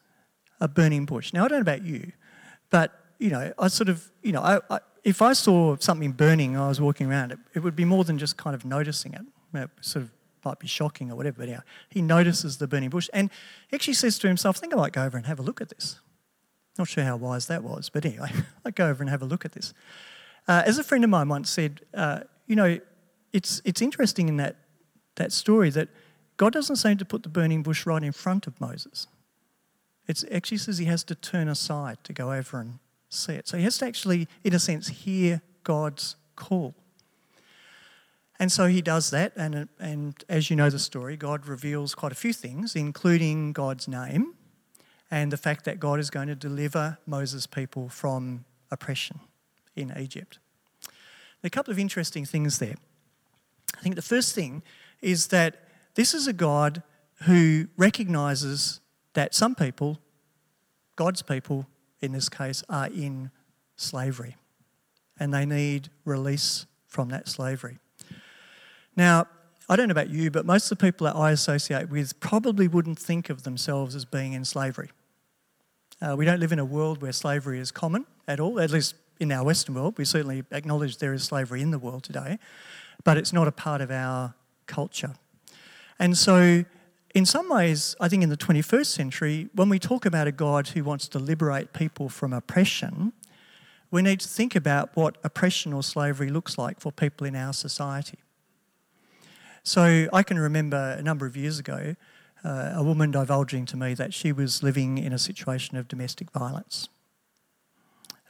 a burning bush. Now, I don't know about you, but, you know, I if I saw something burning and I was walking around, it would be more than just kind of noticing it. It sort of might be shocking or whatever, but anyhow, he notices the burning bush, and he actually says to himself, I think I might go over and have a look at this. Not sure how wise that was, but anyway, I'd go over and have a look at this. As a friend of mine once said, you know, it's interesting in that story that God doesn't seem to put the burning bush right in front of Moses. It actually says he has to turn aside to go over and see it. So he has to actually, in a sense, hear God's call. And so he does that, and as you know the story, God reveals quite a few things, including God's name, and the fact that God is going to deliver Moses' people from oppression in Egypt. There are a couple of interesting things there. I think the first thing is that this is a God who recognises that some people, God's people in this case, are in slavery and they need release from that slavery. Now, I don't know about you, but most of the people that I associate with probably wouldn't think of themselves as being in slavery. We don't live in a world where slavery is common at all, at least in our Western world. We certainly acknowledge there is slavery in the world today, but it's not a part of our culture. And so in some ways, I think in the 21st century, when we talk about a God who wants to liberate people from oppression, we need to think about what oppression or slavery looks like for people in our society. So I can remember a number of years ago, a woman divulging to me that she was living in a situation of domestic violence.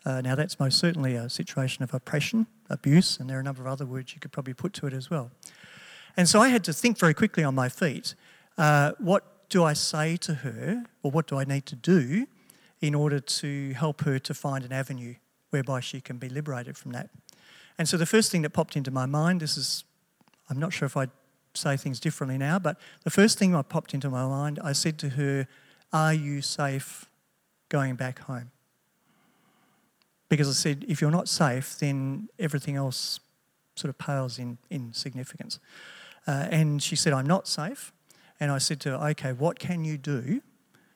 Now that's most certainly a situation of oppression, abuse, and there are a number of other words you could probably put to it as well. And so I had to think very quickly on my feet, what do I say to her, or what do I need to do in order to help her to find an avenue whereby she can be liberated from that? And so the first thing that popped into my mind, I'm not sure if I'd say things differently now, but the first thing that popped into my mind, I said to her, are you safe going back home? Because I said, if you're not safe, then everything else sort of pales in significance. And she said, I'm not safe. And I said to her, okay, what can you do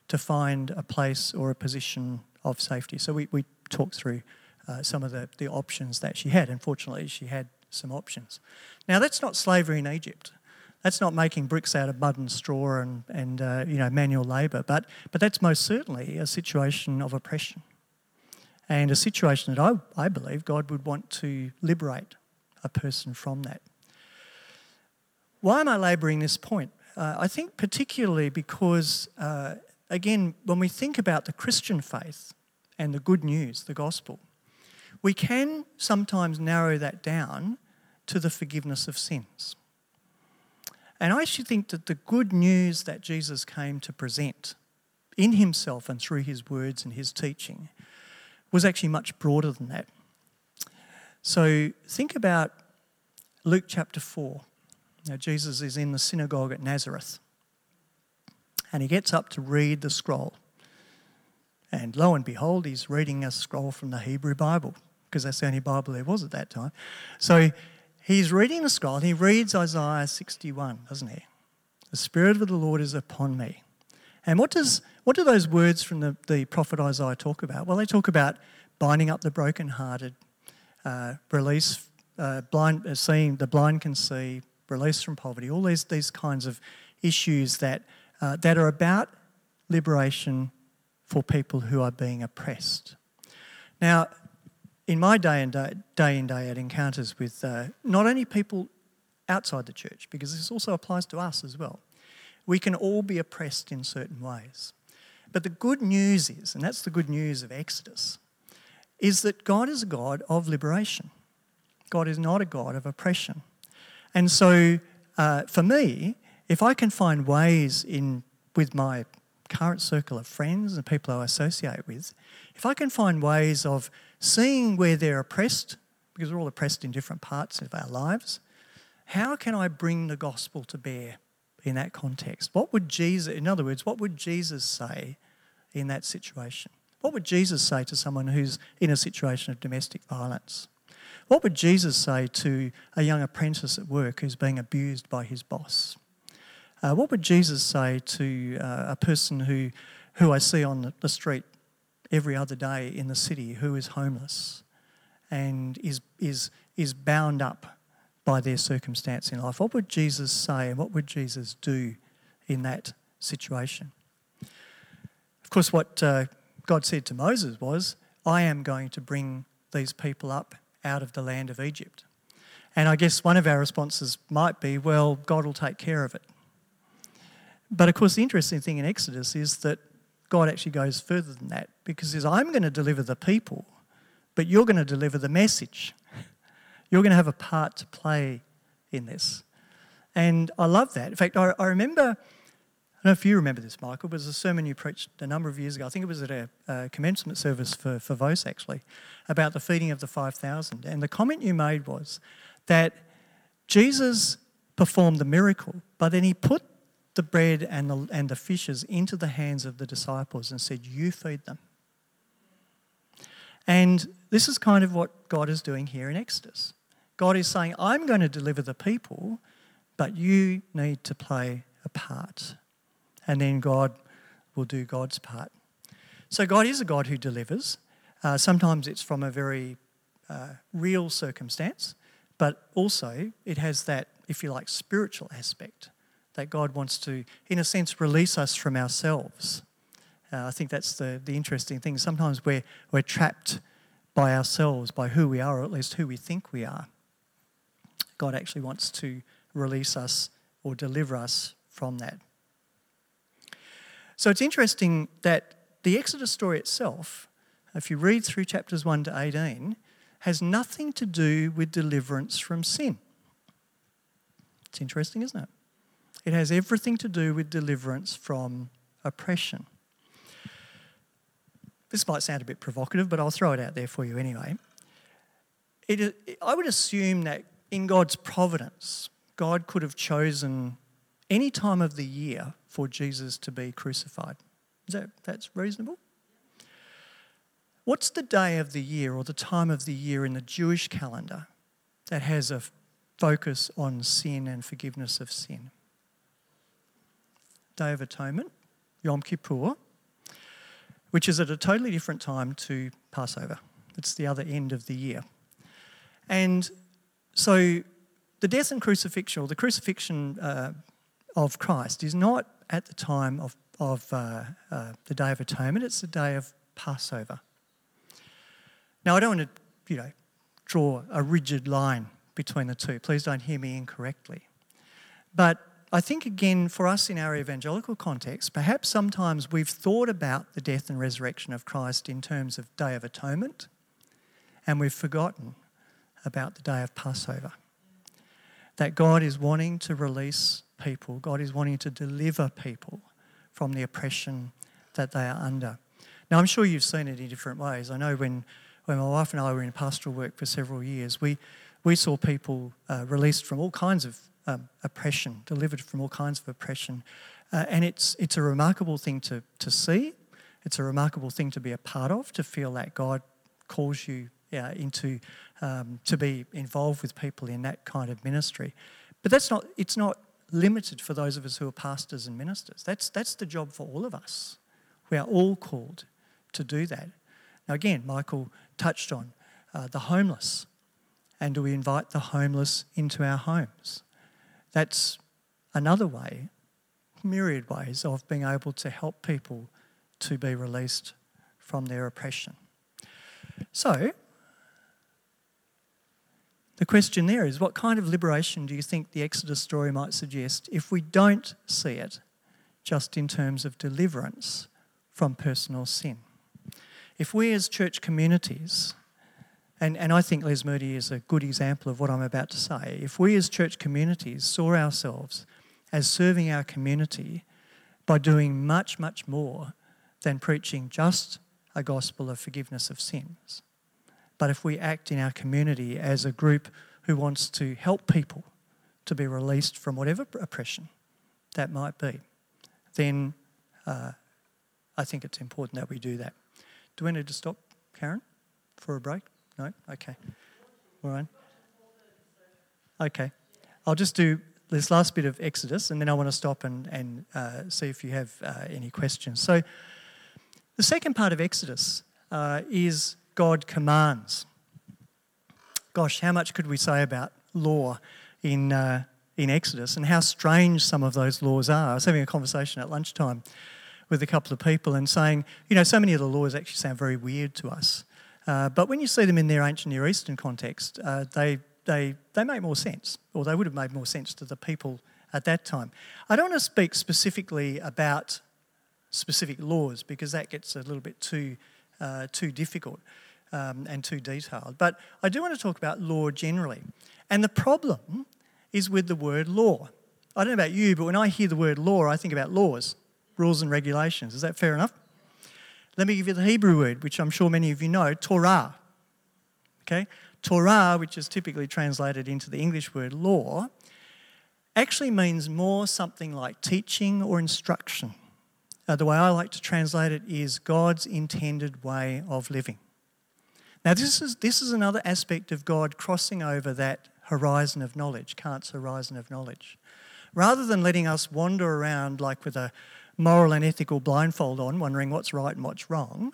to find a place or a position of safety? So we talked through some of the options that she had. Unfortunately, she had some options. Now, that's not slavery in Egypt. That's not making bricks out of mud and straw and you know, manual labour. But that's most certainly a situation of oppression, and a situation that I believe God would want to liberate a person from that. Why am I labouring this point? I think particularly because, again, when we think about the Christian faith and the good news, the gospel, we can sometimes narrow that down to the forgiveness of sins. And I actually think that the good news that Jesus came to present in himself and through his words and his teaching was actually much broader than that. So think about Luke chapter 4. Now Jesus is in the synagogue at Nazareth, and he gets up to read the scroll. And lo and behold, he's reading a scroll from the Hebrew Bible, because that's the only Bible there was at that time. So he's reading the scroll, and he reads Isaiah 61, doesn't he? The Spirit of the Lord is upon me. And what do those words from the prophet Isaiah talk about? Well, they talk about binding up the brokenhearted, release, blind seeing, the blind can see, release from poverty, all these kinds of issues that are about liberation for people who are being oppressed. Now, in my day in, day out encounters with not only people outside the church, because this also applies to us as well. We can all be oppressed in certain ways. But the good news is, and that's the good news of Exodus, is that God is a God of liberation. God is not a God of oppression. And so for me, if I can find ways with my current circle of friends and people I associate with, if I can find ways of seeing where they're oppressed, because we're all oppressed in different parts of our lives, how can I bring the gospel to bear in that context? What would Jesus say in that situation? What would Jesus say to someone who's in a situation of domestic violence? What would Jesus say to a young apprentice at work who's being abused by his boss? What would Jesus say to a person who I see on the street every other day in the city, who is homeless and is bound up by their circumstance in life? What would Jesus say and what would Jesus do in that situation? Of course, what God said to Moses was, I am going to bring these people up out of the land of Egypt. And I guess one of our responses might be, well, God will take care of it. But of course, the interesting thing in Exodus is that God actually goes further than that, because he says, I'm going to deliver the people, but you're going to deliver the message. You're going to have a part to play in this. And I love that. In fact, I remember, I don't know if you remember this, Michael, but it was a sermon you preached a number of years ago. I think it was at a commencement service for Vose, actually, about the feeding of the 5,000. And the comment you made was that Jesus performed the miracle, but then he put the bread and the fishes into the hands of the disciples and said, you feed them. And this is kind of what God is doing here in Exodus. God is saying, I'm going to deliver the people, but you need to play a part. And then God will do God's part. So God is a God who delivers. Sometimes it's from a very real circumstance, but also it has that, if you like, spiritual aspect that God wants to, in a sense, release us from ourselves. I think that's the interesting thing. Sometimes we're trapped by ourselves, by who we are, or at least who we think we are. God actually wants to release us or deliver us from that. So it's interesting that the Exodus story itself, if you read through chapters 1 to 18, has nothing to do with deliverance from sin. It's interesting, isn't it? It has everything to do with deliverance from oppression. This might sound a bit provocative, but I'll throw it out there for you anyway. I would assume that in God's providence, God could have chosen any time of the year for Jesus to be crucified. That's reasonable? What's the day of the year or the time of the year in the Jewish calendar that has a focus on sin and forgiveness of sin? Day of Atonement, Yom Kippur, which is at a totally different time to Passover. It's the other end of the year. And so the death and crucifixion, or the crucifixion of Christ, is not at the time of the Day of Atonement, it's the day of Passover. Now, I don't want to, draw a rigid line between the two. Please don't hear me incorrectly. But I think, again, for us in our evangelical context, perhaps sometimes we've thought about the death and resurrection of Christ in terms of Day of Atonement, and we've forgotten about the day of Passover. That God is wanting to release people, God is wanting to deliver people from the oppression that they are under. Now, I'm sure you've seen it in different ways. I know when my wife and I were in pastoral work for several years, we saw people released from all kinds of oppression, delivered from all kinds of oppression. And it's a remarkable thing to see. It's a remarkable thing to be a part of, to feel that God calls you to be involved with people in that kind of ministry. But it's not limited for those of us who are pastors and ministers. That's the job for all of us. We are all called to do that. Now again, Michael touched on the homeless. And do we invite the homeless into our homes? That's another way, myriad ways, of being able to help people to be released from their oppression. So, the question there is, what kind of liberation do you think the Exodus story might suggest if we don't see it just in terms of deliverance from personal sin? If we as church communities, and I think Les Moody is a good example of what I'm about to say, if we as church communities saw ourselves as serving our community by doing much, much more than preaching just a gospel of forgiveness of sins. But if we act in our community as a group who wants to help people to be released from whatever oppression that might be, then I think it's important that we do that. Do we need to stop, Karen, for a break? No? Okay. All right. Okay. I'll just do this last bit of Exodus, and then I want to stop and see if you have any questions. So the second part of Exodus is God commands. Gosh, how much could we say about law in Exodus, and how strange some of those laws are. I was having a conversation at lunchtime with a couple of people and saying, you know, so many of the laws actually sound very weird to us. But when you see them in their ancient Near Eastern context, they make more sense, or they would have made more sense to the people at that time. I don't want to speak specifically about specific laws because that gets a little bit too difficult and too detailed. But I do want to talk about law generally. And the problem is with the word law. I don't know about you, but when I hear the word law, I think about laws, rules and regulations. Is that fair enough? Let me give you the Hebrew word, which I'm sure many of you know, Torah. Okay? Torah, which is typically translated into the English word law, actually means more something like teaching or instruction. The way I like to translate it is God's intended way of living. Now, this is another aspect of God crossing over that horizon of knowledge, Kant's horizon of knowledge. Rather than letting us wander around like with a moral and ethical blindfold on, wondering what's right and what's wrong,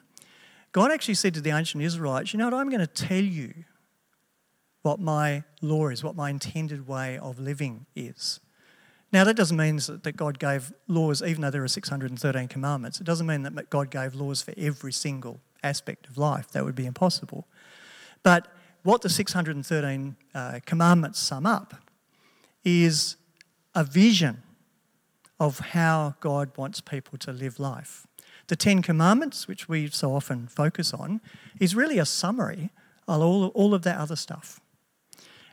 God actually said to the ancient Israelites, you know what, I'm going to tell you what my law is, what my intended way of living is. Now, that doesn't mean that God gave laws, even though there are 613 commandments. It doesn't mean that God gave laws for every single aspect of life. That would be impossible. But what the 613 commandments sum up is a vision of how God wants people to live life. The Ten Commandments, which we so often focus on, is really a summary of all of that other stuff.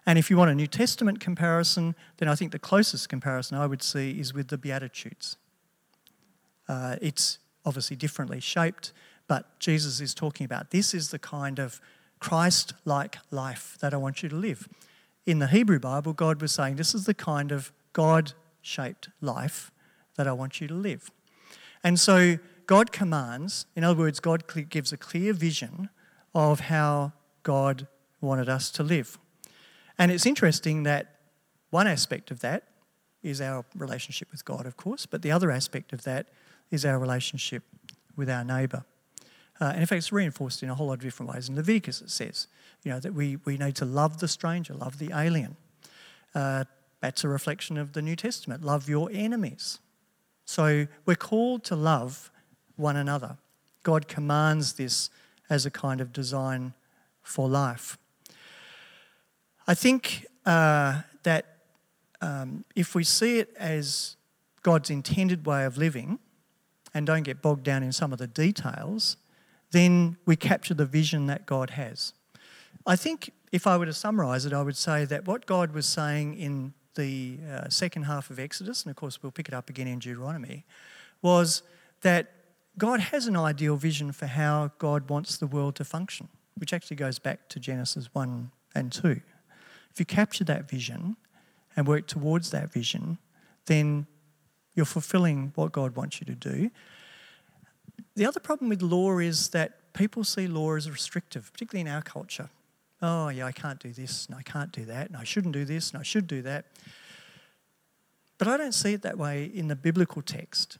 And if you want a New Testament comparison, then I think the closest comparison I would see is with the Beatitudes. It's obviously differently shaped, but Jesus is talking about this is the kind of Christ-like life that I want you to live. In the Hebrew Bible, God was saying this is the kind of God-shaped life that I want you to live. And so God commands, in other words, God gives a clear vision of how God wanted us to live. And it's interesting that one aspect of that is our relationship with God, of course, but the other aspect of that is our relationship with our neighbour. And in fact, it's reinforced in a whole lot of different ways. In Leviticus, it says, you know, that we need to love the stranger, love the alien. That's a reflection of the New Testament. Love your enemies. So we're called to love one another. God commands this as a kind of design for life. I think that if we see it as God's intended way of living and don't get bogged down in some of the details, then we capture the vision that God has. I think if I were to summarise it, I would say that what God was saying in the second half of Exodus, and of course we'll pick it up again in Deuteronomy, was that God has an ideal vision for how God wants the world to function, which actually goes back to Genesis 1 and 2. If you capture that vision and work towards that vision, then you're fulfilling what God wants you to do. The other problem with law is that people see law as restrictive, particularly in our culture. Oh, yeah, I can't do this and I can't do that and I shouldn't do this and I should do that. But I don't see it that way in the biblical text,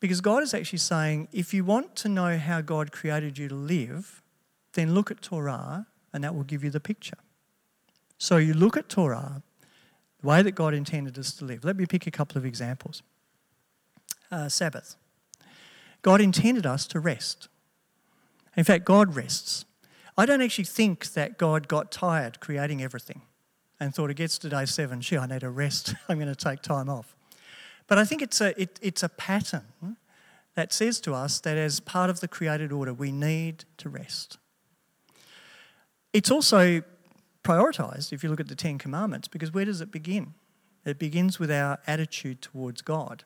because God is actually saying, if you want to know how God created you to live, then look at Torah, and that will give you the picture. So you look at Torah, the way that God intended us to live. Let me pick a couple of examples. Sabbath. God intended us to rest. In fact, God rests. I don't actually think that God got tired creating everything and thought, it gets to day 7, gee, I need a rest, I'm going to take time off. But I think it's a pattern that says to us that as part of the created order, we need to rest. It's also prioritised, if you look at the Ten Commandments, because where does it begin? It begins with our attitude towards God,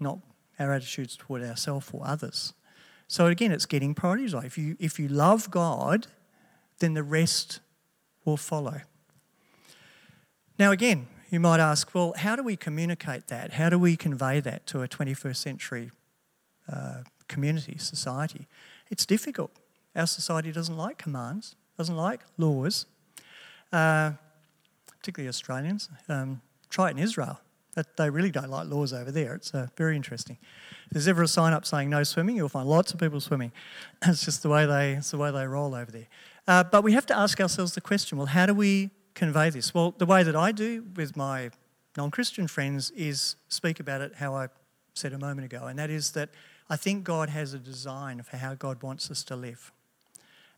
not our attitudes toward ourselves or others. So again, it's getting prioritised. If you love God, then the rest will follow. Now again, you might ask, well, how do we communicate that? How do we convey that to a 21st century community, society? It's difficult. Our society doesn't like commands, doesn't like laws, particularly Australians. Try it in Israel. They really don't like laws over there. It's very interesting. If there's ever a sign up saying no swimming, you'll find lots of people swimming. It's just the way they roll over there. But we have to ask ourselves the question, well, how do we convey this? Well, the way that I do with my non-Christian friends is speak about it how I said a moment ago, and that is that I think God has a design for how God wants us to live.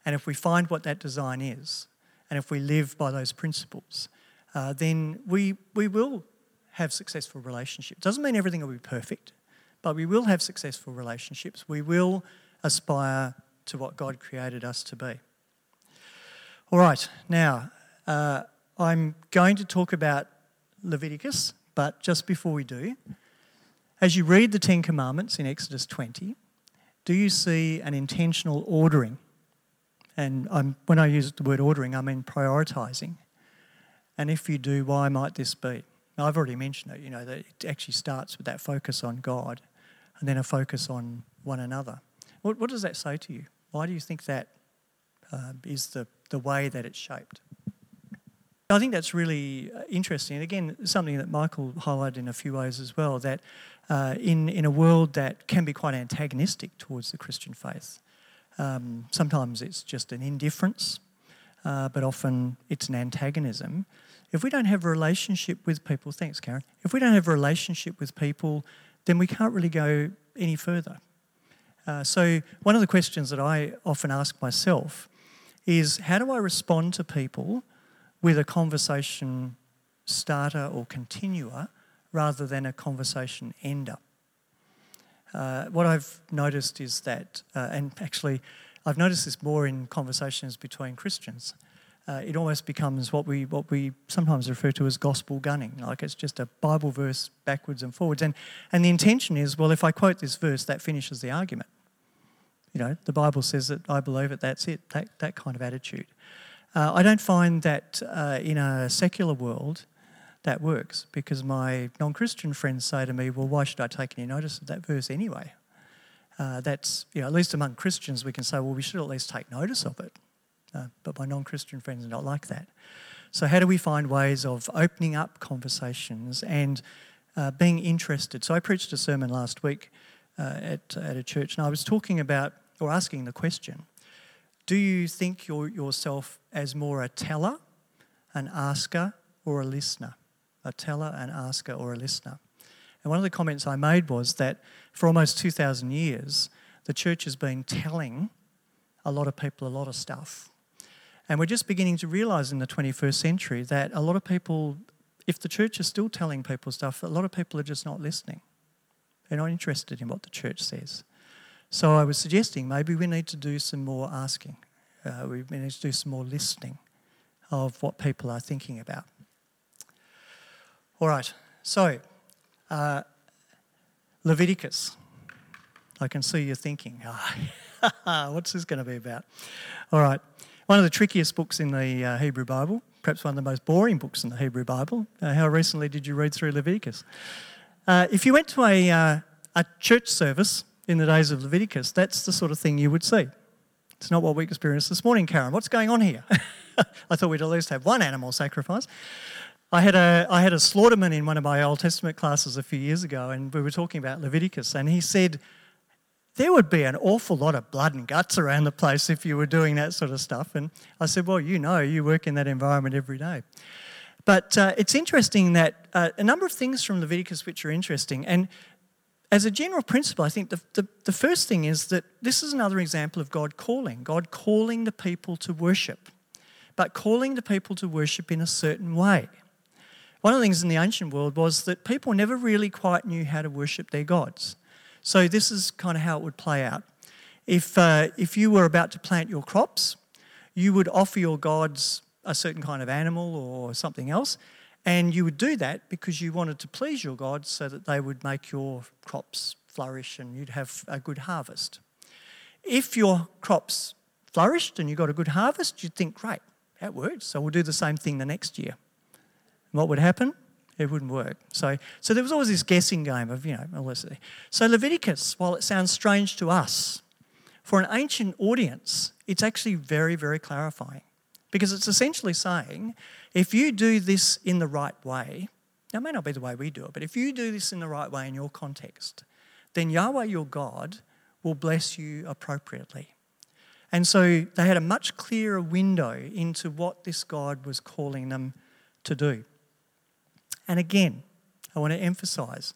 And if we find what that design is, and if we live by those principles, then we will have successful relationships. Doesn't mean everything will be perfect, but we will have successful relationships. We will aspire to what God created us to be. All right, now, I'm going to talk about Leviticus, but just before we do, as you read the Ten Commandments in Exodus 20, do you see an intentional ordering? And when I use the word ordering, I mean prioritising. And if you do, why might this be? Now, I've already mentioned it, you know, that it actually starts with that focus on God and then a focus on one another. What does that say to you? Why do you think that is the way that it's shaped? I think that's really interesting, and again, something that Michael highlighted in a few ways as well, that in a world that can be quite antagonistic towards the Christian faith, sometimes it's just an indifference, but often it's an antagonism. If we don't have a relationship with people, thanks Karen, if we don't have a relationship with people, then we can't really go any further. So one of the questions that I often ask myself is, how do I respond to people with a conversation starter or continuer rather than a conversation ender? What I've noticed is that, and actually I've noticed this more in conversations between Christians, it almost becomes what we sometimes refer to as gospel gunning, like it's just a Bible verse backwards and forwards. And the intention is, well, if I quote this verse, that finishes the argument. You know, the Bible says that I believe it, that's it, that kind of attitude. I don't find that in a secular world that works, because my non-Christian friends say to me, well, why should I take any notice of that verse anyway? That's, you know, at least among Christians we can say, well, we should at least take notice of it. But my non-Christian friends are not like that. So how do we find ways of opening up conversations and being interested? So I preached a sermon last week at a church, and I was talking about, or asking the question, do you think yourself as more a teller, an asker, or a listener? A teller, an asker, or a listener. And one of the comments I made was that for almost 2,000 years, the church has been telling a lot of people a lot of stuff. And we're just beginning to realise in the 21st century that a lot of people, if the church is still telling people stuff, a lot of people are just not listening. They're not interested in what the church says. So I was suggesting maybe we need to do some more asking. We need to do some more listening of what people are thinking about. All right, so Leviticus. I can see you're thinking, what's this going to be about? All right, one of the trickiest books in the Hebrew Bible, perhaps one of the most boring books in the Hebrew Bible. How recently did you read through Leviticus? If you went to a church service in the days of Leviticus, that's the sort of thing you would see. It's not what we experienced this morning, Karen. What's going on here? I thought we'd at least have one animal sacrifice. I had a slaughterman in one of my Old Testament classes a few years ago, and we were talking about Leviticus, and he said there would be an awful lot of blood and guts around the place if you were doing that sort of stuff. And I said, well, you work in that environment every day. But it's interesting that a number of things from Leviticus which are interesting. And as a general principle, I think the first thing is that this is another example of God calling the people to worship, but calling the people to worship in a certain way. One of the things in the ancient world was that people never really quite knew how to worship their gods. So this is kind of how it would play out. If you were about to plant your crops, you would offer your gods a certain kind of animal or something else, and you would do that because you wanted to please your gods so that they would make your crops flourish and you'd have a good harvest. If your crops flourished and you got a good harvest, you'd think, great, that works, so we'll do the same thing the next year. And what would happen? It wouldn't work. So there was always this guessing game of, So Leviticus, while it sounds strange to us, for an ancient audience, it's actually very, very clarifying, because it's essentially saying, if you do this in the right way, now it may not be the way we do it, but if you do this in the right way in your context, then Yahweh your God will bless you appropriately. And so they had a much clearer window into what this God was calling them to do. And again, I want to emphasise,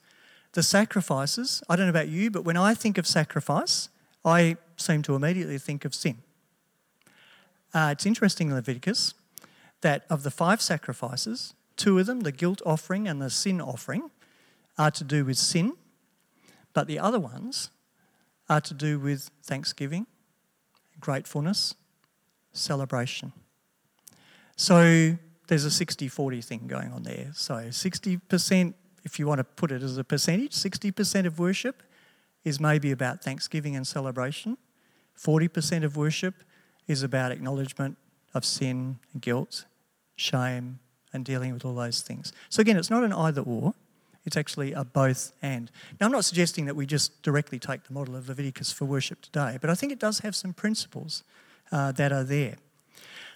the sacrifices, I don't know about you, but when I think of sacrifice, I seem to immediately think of sin. It's interesting in Leviticus that of the 5 sacrifices, 2 of them, the guilt offering and the sin offering, are to do with sin, but the other ones are to do with thanksgiving, gratefulness, celebration. So there's a 60-40 thing going on there. So 60%, if you want to put it as a percentage, 60% of worship is maybe about thanksgiving and celebration. 40% of worship is about acknowledgement of sin, guilt, shame, and dealing with all those things. So again, it's not an either or, it's actually a both and. Now, I'm not suggesting that we just directly take the model of Leviticus for worship today, but I think it does have some principles that are there.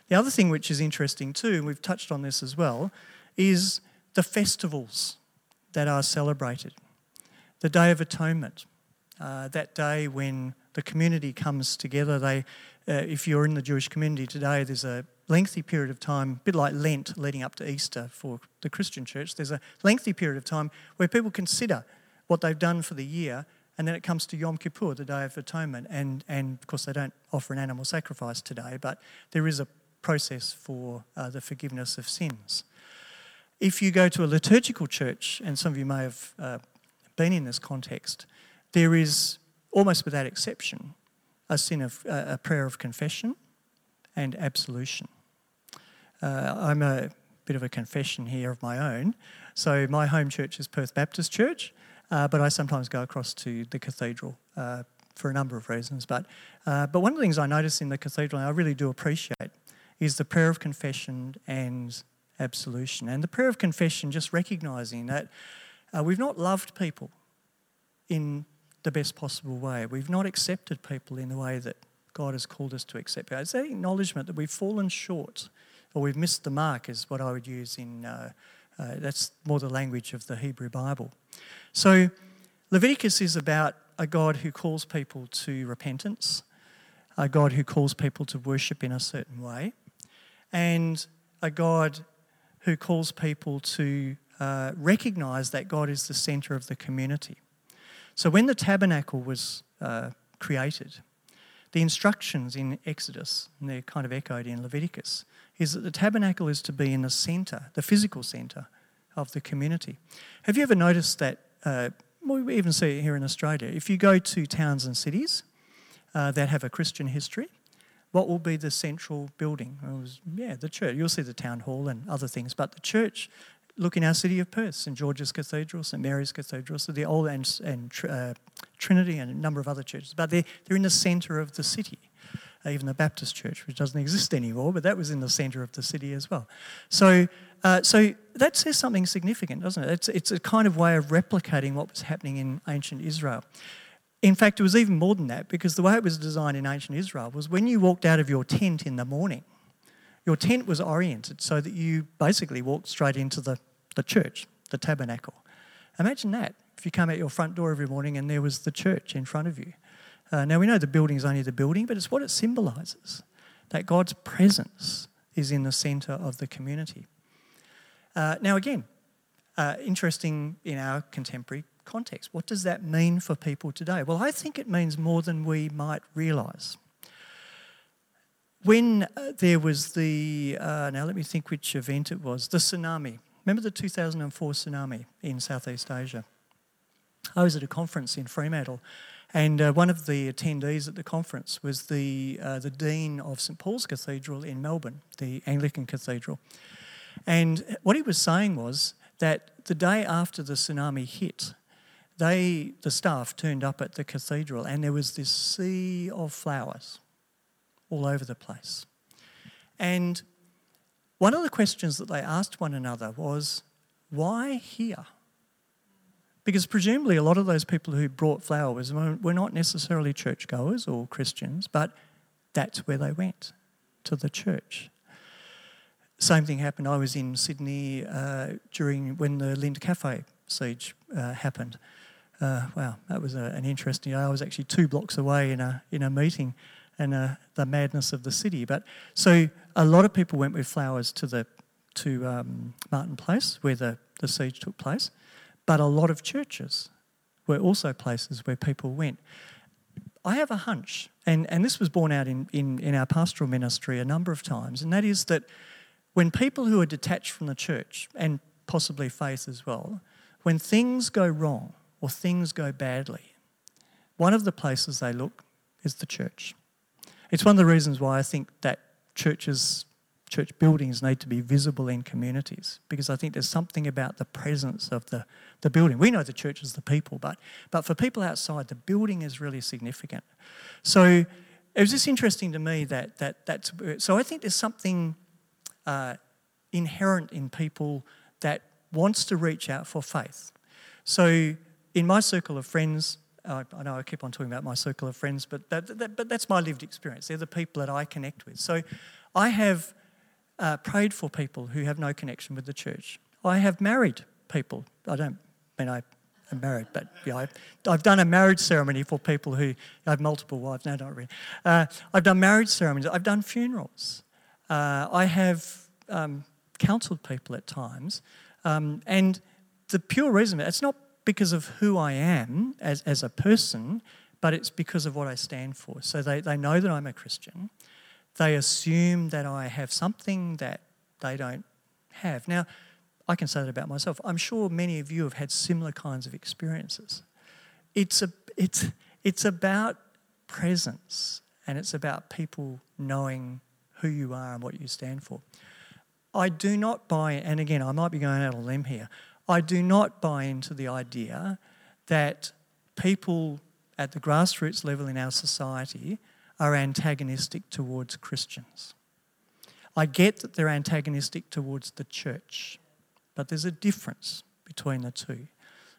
The other thing which is interesting too, and we've touched on this as well, is the festivals that are celebrated. The Day of Atonement, that day when the community comes together. If you're in the Jewish community today, there's a lengthy period of time, a bit like Lent leading up to Easter for the Christian church, there's a lengthy period of time where people consider what they've done for the year, and then it comes to Yom Kippur, the Day of Atonement, and of course they don't offer an animal sacrifice today, but there is a process for the forgiveness of sins. If you go to a liturgical church, and some of you may have been in this context, there is, almost without exception, a prayer of confession and absolution. I'm a bit of a confession here of my own. So my home church is Perth Baptist Church, but I sometimes go across to the cathedral for a number of reasons. But one of the things I notice in the cathedral, and I really do appreciate, is the prayer of confession and absolution. And the prayer of confession just recognising that we've not loved people in the best possible way. We've not accepted people in the way that God has called us to accept. It's that acknowledgement that we've fallen short, or we've missed the mark, is what I would use in, that's more the language of the Hebrew Bible. So Leviticus is about a God who calls people to repentance, a God who calls people to worship in a certain way, and a God who calls people to recognise that God is the centre of the community. So when the tabernacle was created, the instructions in Exodus, and they're kind of echoed in Leviticus, is that the tabernacle is to be in the centre, the physical centre of the community. Have you ever noticed that, we even see it here in Australia, if you go to towns and cities that have a Christian history, what will be the central building? The church. You'll see the town hall and other things, but the church, look in our city of Perth, St George's Cathedral, St Mary's Cathedral, so the old and Trinity and a number of other churches, but they're in the centre of the city. Even the Baptist Church, which doesn't exist anymore, but that was in the centre of the city as well. So that says something significant, doesn't it? It's a kind of way of replicating what was happening in ancient Israel. In fact, it was even more than that, because the way it was designed in ancient Israel was when you walked out of your tent in the morning, Your tent was oriented so that you basically walked straight into the church, the tabernacle. Imagine that, if you come at your front door every morning and there was the church in front of you. Now, we know the building is only the building, but it's what it symbolises, that God's presence is in the centre of the community. Now, again, interesting in our contemporary context. What does that mean for people today? Well, I think it means more than we might realise. When there was the, now let me think which event it was, the tsunami. Remember the 2004 tsunami in Southeast Asia? I was at a conference in Fremantle, and one of the attendees at the conference was the Dean of St Paul's Cathedral in Melbourne, the Anglican Cathedral. And what he was saying was that the day after the tsunami hit, the staff turned up at the cathedral and there was this sea of flowers all over the place. And one of the questions that they asked one another was, why here? Because presumably a lot of those people who brought flowers were not necessarily churchgoers or Christians, but that's where they went, to the church. Same thing happened. I was in Sydney when the Lind Cafe siege happened. Wow, that was an interesting day. I was actually 2 blocks away in a meeting, and the madness of the city. But so a lot of people went with flowers to Martin Place, where the siege took place. But a lot of churches were also places where people went. I have a hunch, and this was borne out in our pastoral ministry a number of times, and that is that when people who are detached from the church, and possibly faith as well, when things go wrong or things go badly, one of the places they look is the church. It's one of the reasons why I think that church buildings need to be visible in communities, because I think there's something about the presence of the building. We know the church is the people, but for people outside, the building is really significant. So it was just interesting to me that's... So I think there's something inherent in people that wants to reach out for faith. So in my circle of friends... I know I keep on talking about my circle of friends, but that's my lived experience. They're the people that I connect with. So I have prayed for people who have no connection with the church. I have married people. I don't mean I am married, but yeah, I've done a marriage ceremony for people who have multiple wives. No, not really. I've done marriage ceremonies. I've done funerals. I have counselled people at times. And the pure reason, it's not because of who I am as a person, but it's because of what I stand for. So they know that I'm a Christian. They assume that I have something that they don't have. Now, I can say that about myself. I'm sure many of you have had similar kinds of experiences. It's about presence, and it's about people knowing who you are and what you stand for. I do not buy, and again, I might be going out on a limb here, I do not buy into the idea that people at the grassroots level in our society are antagonistic towards Christians. I get that they're antagonistic towards the church, but there's a difference between the two.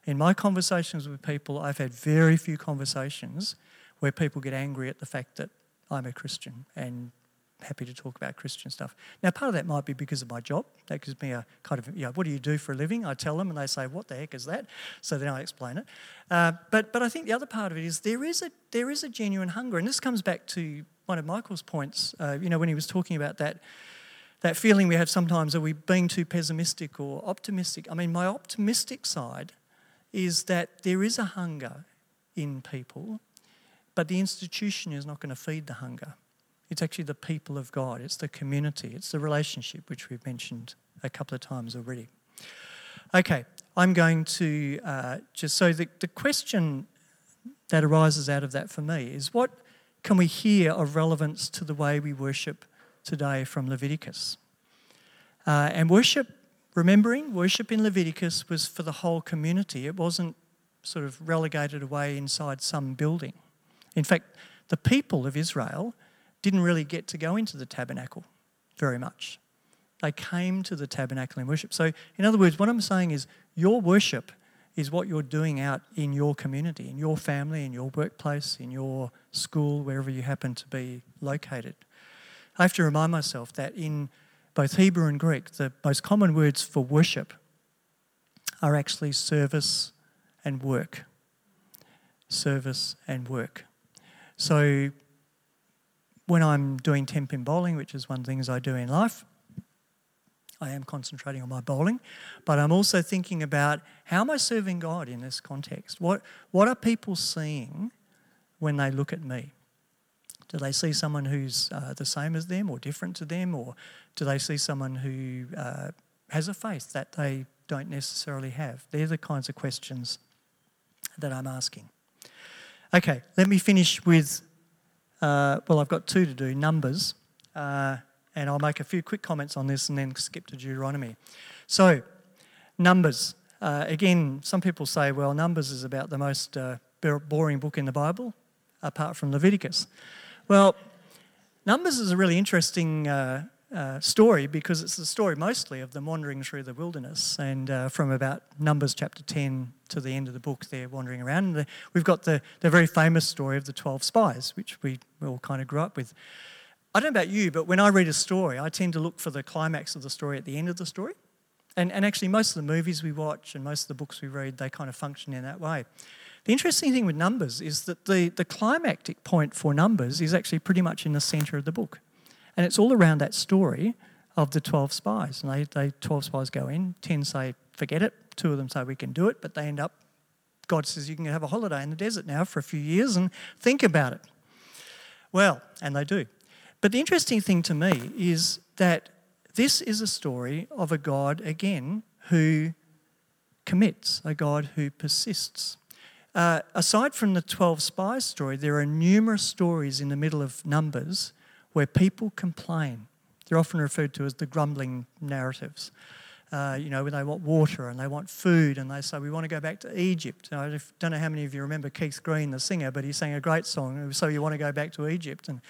In my conversations with people, I've had very few conversations where people get angry at the fact that I'm a Christian and happy to talk about Christian stuff. Now, part of that might be because of my job. That gives me a kind of, what do you do for a living? I tell them and they say, what the heck is that? So then I explain it. But I think the other part of it is there is a genuine hunger. And this comes back to one of Michael's points, when he was talking about that feeling we have sometimes, are we being too pessimistic or optimistic? I mean, my optimistic side is that there is a hunger in people, but the institution is not going to feed the hunger. It's actually the people of God. It's the community. It's the relationship, which we've mentioned a couple of times already. Okay, I'm going to the question that arises out of that for me is, what can we hear of relevance to the way we worship today from Leviticus? And worship in Leviticus was for the whole community. It wasn't sort of relegated away inside some building. In fact, the people of Israel didn't really get to go into the tabernacle very much. They came to the tabernacle in worship. So, in other words, what I'm saying is your worship is what you're doing out in your community, in your family, in your workplace, in your school, wherever you happen to be located. I have to remind myself that in both Hebrew and Greek, the most common words for worship are actually service and work. Service and work. So when I'm doing 10-pin bowling, which is one of the things I do in life, I am concentrating on my bowling, but I'm also thinking about how am I serving God in this context? What are people seeing when they look at me? Do they see someone who's the same as them or different to them, or do they see someone who has a faith that they don't necessarily have? They're the kinds of questions that I'm asking. Okay, let me finish with, I've got two to do, Numbers, and I'll make a few quick comments on this and then skip to Deuteronomy. So, Numbers. Again, some people say, well, Numbers is about the most boring book in the Bible, apart from Leviticus. Well, Numbers is a really interesting story because it's the story mostly of them wandering through the wilderness, and from about Numbers chapter 10 to the end of the book, they're wandering around. And we've got the very famous story of the 12 spies, which we all kind of grew up with. I don't know about you, but when I read a story, I tend to look for the climax of the story at the end of the story. And actually, most of the movies we watch and most of the books we read, they kind of function in that way. The interesting thing with Numbers is that the climactic point for Numbers is actually pretty much in the centre of the book. And it's all around that story of the 12 spies. And 12 spies go in, 10 say, forget it, 2 of them say, we can do it, but they end up, God says, you can have a holiday in the desert now for a few years and think about it. Well, and they do. But the interesting thing to me is that this is a story of a God, again, who commits, a God who persists. Aside from the 12 spies story, there are numerous stories in the middle of Numbers where people complain. They're often referred to as the grumbling narratives. When they want water and they want food and they say, we want to go back to Egypt. Now, I don't know how many of you remember Keith Green, the singer, but he sang a great song, So You Want to Go Back to Egypt. And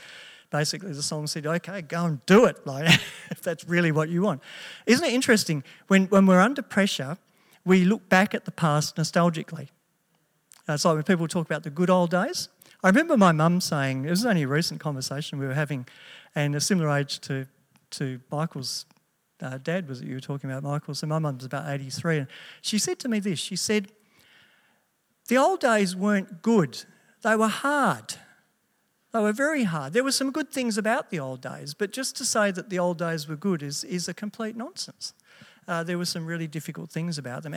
basically, the song said, okay, go and do it, like, if that's really what you want. Isn't it interesting? When we're under pressure, we look back at the past nostalgically. It's like when people talk about the good old days. I remember my mum saying, it was only a recent conversation we were having, and a similar age to Michael's dad, was it you were talking about, Michael? So my mum's about 83. And she said to me this, she said, the old days weren't good, they were hard. They were very hard. There were some good things about the old days, but just to say that the old days were good is a complete nonsense. There were some really difficult things about them.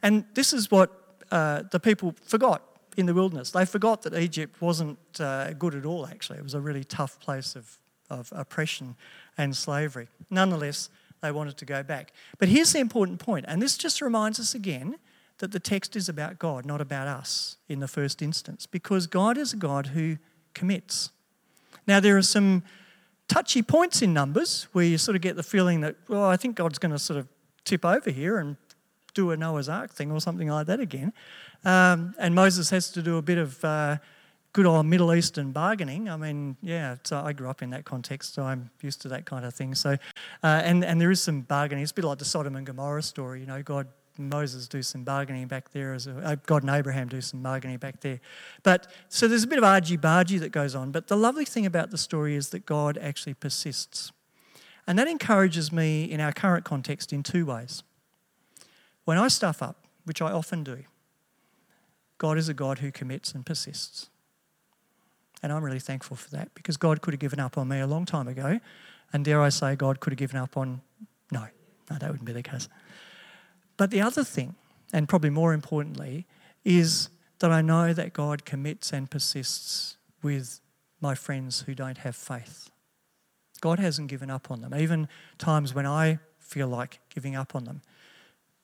And this is what the people forgot in the wilderness. They forgot that Egypt wasn't good at all, actually. It was a really tough place of oppression and slavery. Nonetheless, they wanted to go back. But here's the important point, and this just reminds us again that the text is about God, not about us in the first instance, because God is a God who commits. Now, there are some touchy points in Numbers where you sort of get the feeling that, well, I think God's going to sort of tip over here and do a Noah's Ark thing or something like that again. And Moses has to do a bit of good old Middle Eastern bargaining. I mean, yeah, I grew up in that context, so I'm used to that kind of thing. So, and there is some bargaining. It's a bit like the Sodom and Gomorrah story. You know, God and Moses do some bargaining back there. God and Abraham do some bargaining back there. But so there's a bit of argy-bargy that goes on. But the lovely thing about the story is that God actually persists. And that encourages me in our current context in two ways. When I stuff up, which I often do, God is a God who commits and persists. And I'm really thankful for that, because God could have given up on me a long time ago. And dare I say, God could have given up on... No, that wouldn't be the case. But the other thing, and probably more importantly, is that I know that God commits and persists with my friends who don't have faith. God hasn't given up on them, even times when I feel like giving up on them.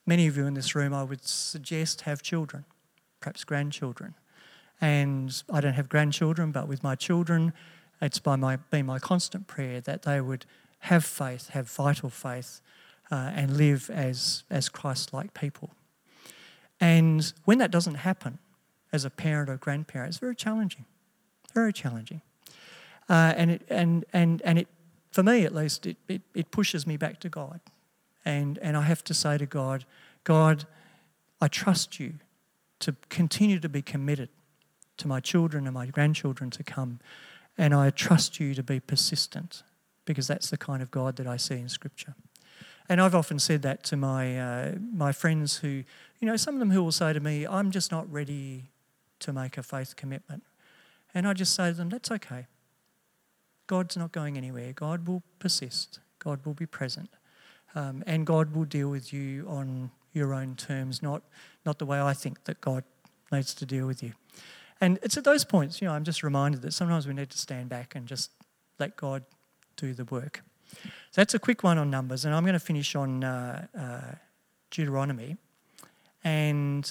Many of you in this room, I would suggest, have children, perhaps grandchildren. And I don't have grandchildren, but with my children, it's been my constant prayer that they would have faith, have vital faith, and live as Christ-like people. And when that doesn't happen, as a parent or grandparent, it's very challenging, very challenging. And it, for me at least, it pushes me back to God. And I have to say to God, God, I trust you to continue to be committed to my children and my grandchildren to come, and I trust you to be persistent because that's the kind of God that I see in Scripture. And I've often said that to my my friends who, you know, some of them who will say to me, I'm just not ready to make a faith commitment. And I just say to them, that's okay. God's not going anywhere. God will persist. God will be present. And God will deal with you on your own terms, not the way I think that God needs to deal with you. And it's at those points, you know, I'm just reminded that sometimes we need to stand back and just let God do the work. So that's a quick one on Numbers, and I'm going to finish on Deuteronomy. And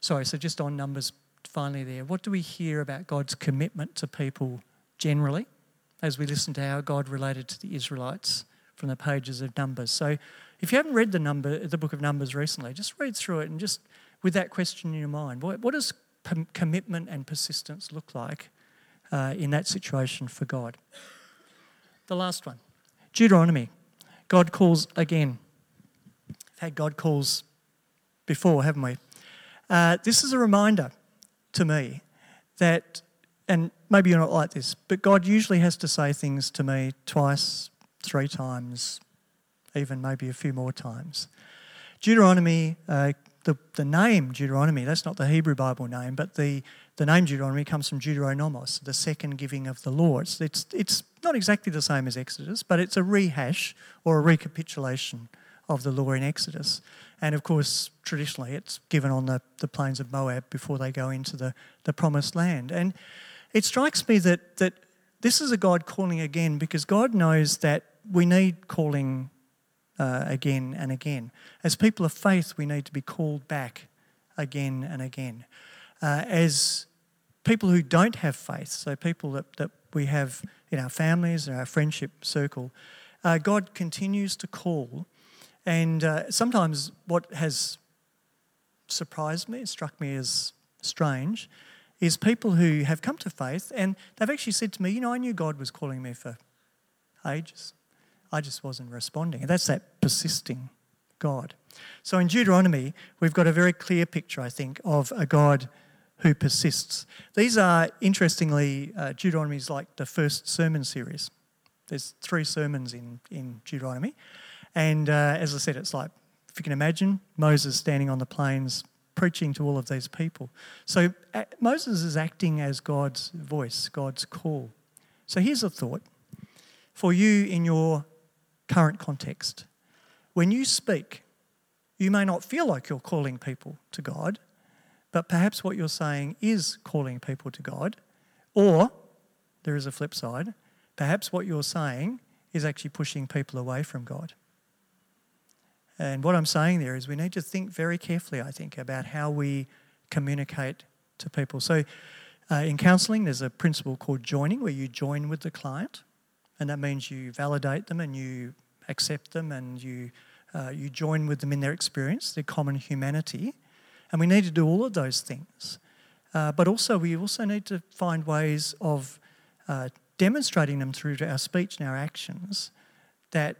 so just on Numbers finally there, what do we hear about God's commitment to people generally as we listen to how God related to the Israelites from the pages of Numbers? So if you haven't read the book of Numbers recently, just read through it and just with that question in your mind, what does commitment and persistence look like in that situation for God? The last one, Deuteronomy. God calls again. We've had God calls before, haven't we? This is a reminder to me that, and maybe you're not like this, but God usually has to say things to me twice, three times, even maybe a few more times. Deuteronomy, the name Deuteronomy, that's not the Hebrew Bible name, but the name Deuteronomy comes from Deuteronomos, the second giving of the law. It's not exactly the same as Exodus, but it's a rehash or a recapitulation of the law in Exodus. And of course, traditionally, it's given on the plains of Moab before they go into the promised land. And it strikes me that this is a God calling again, because God knows that we need calling again and again. As people of faith, we need to be called back again and again. As people who don't have faith, so people that we have in our families and our friendship circle, God continues to call. And sometimes what has surprised me, struck me as strange, is people who have come to faith and they've actually said to me, you know, I knew God was calling me for ages. I just wasn't responding. And that's that persisting God. So in Deuteronomy, we've got a very clear picture, I think, of a God who persists. These are, interestingly, Deuteronomy is like the first sermon series. There's 3 sermons in Deuteronomy. And as I said, it's like, if you can imagine, Moses standing on the plains preaching to all of these people. So Moses is acting as God's voice, God's call. So here's a thought for you in your current context. When you speak, you may not feel like you're calling people to God, but perhaps what you're saying is calling people to God, or, there is a flip side, perhaps what you're saying is actually pushing people away from God. And what I'm saying there is we need to think very carefully, I think, about how we communicate to people. So in counselling, there's a principle called joining, where you join with the client, and that means you validate them and you accept them and you join with them in their experience, their common humanity. And we need to do all of those things. But also we also need to find ways of demonstrating them through our speech and our actions that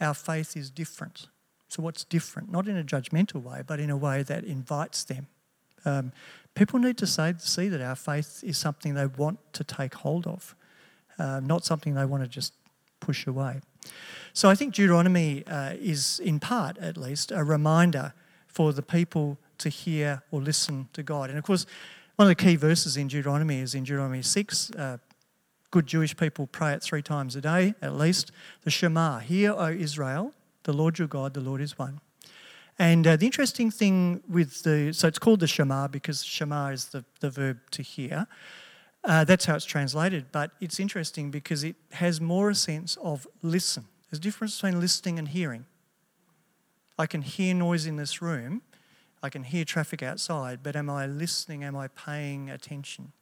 our faith is different. So what's different? Not in a judgmental way, but in a way that invites them. People need to see that our faith is something they want to take hold of, not something they want to just push away. So I think Deuteronomy is, in part at least, a reminder for the people to hear or listen to God. And of course, one of the key verses in Deuteronomy is in Deuteronomy 6, good Jewish people pray it 3 times a day, at least, the Shema, hear, O Israel, the Lord your God, the Lord is one. And the interesting thing with so it's called the Shema because Shema is the verb to hear. That's how it's translated, but it's interesting because it has more a sense of listen. There's a difference between listening and hearing. I can hear noise in this room, I can hear traffic outside, but am I listening, am I paying attention?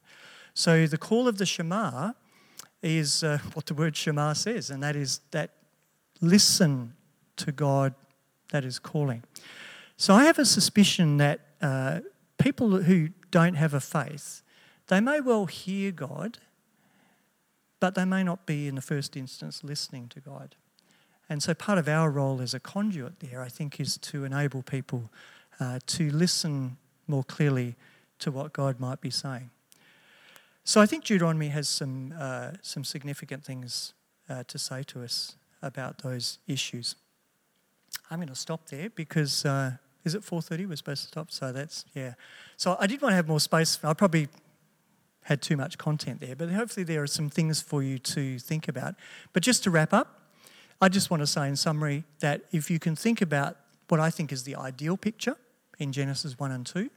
So the call of the Shema is what the word Shema says, and that is that listen to God that is calling. So I have a suspicion that people who don't have a faith, they may well hear God, but they may not be in the first instance listening to God. And so part of our role as a conduit there, I think, is to enable people to listen more clearly to what God might be saying. So I think Deuteronomy has some significant things to say to us about those issues. I'm going to stop there because is it 4:30 we're supposed to stop? So that's, yeah. So I did want to have more space. I probably had too much content there, but hopefully there are some things for you to think about. But just to wrap up, I just want to say in summary that if you can think about what I think is the ideal picture in Genesis 1 and 2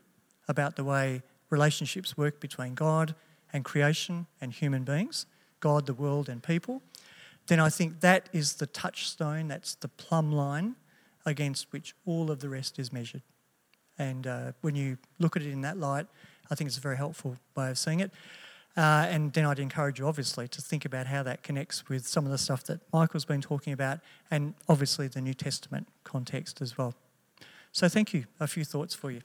about the way relationships work between God and creation and human beings, God, the world and people, then I think that is the touchstone, that's the plumb line against which all of the rest is measured. And when you look at it in that light, I think it's a very helpful way of seeing it. And then I'd encourage you, obviously, to think about how that connects with some of the stuff that Michael's been talking about and obviously the New Testament context as well. So thank you. A few thoughts for you.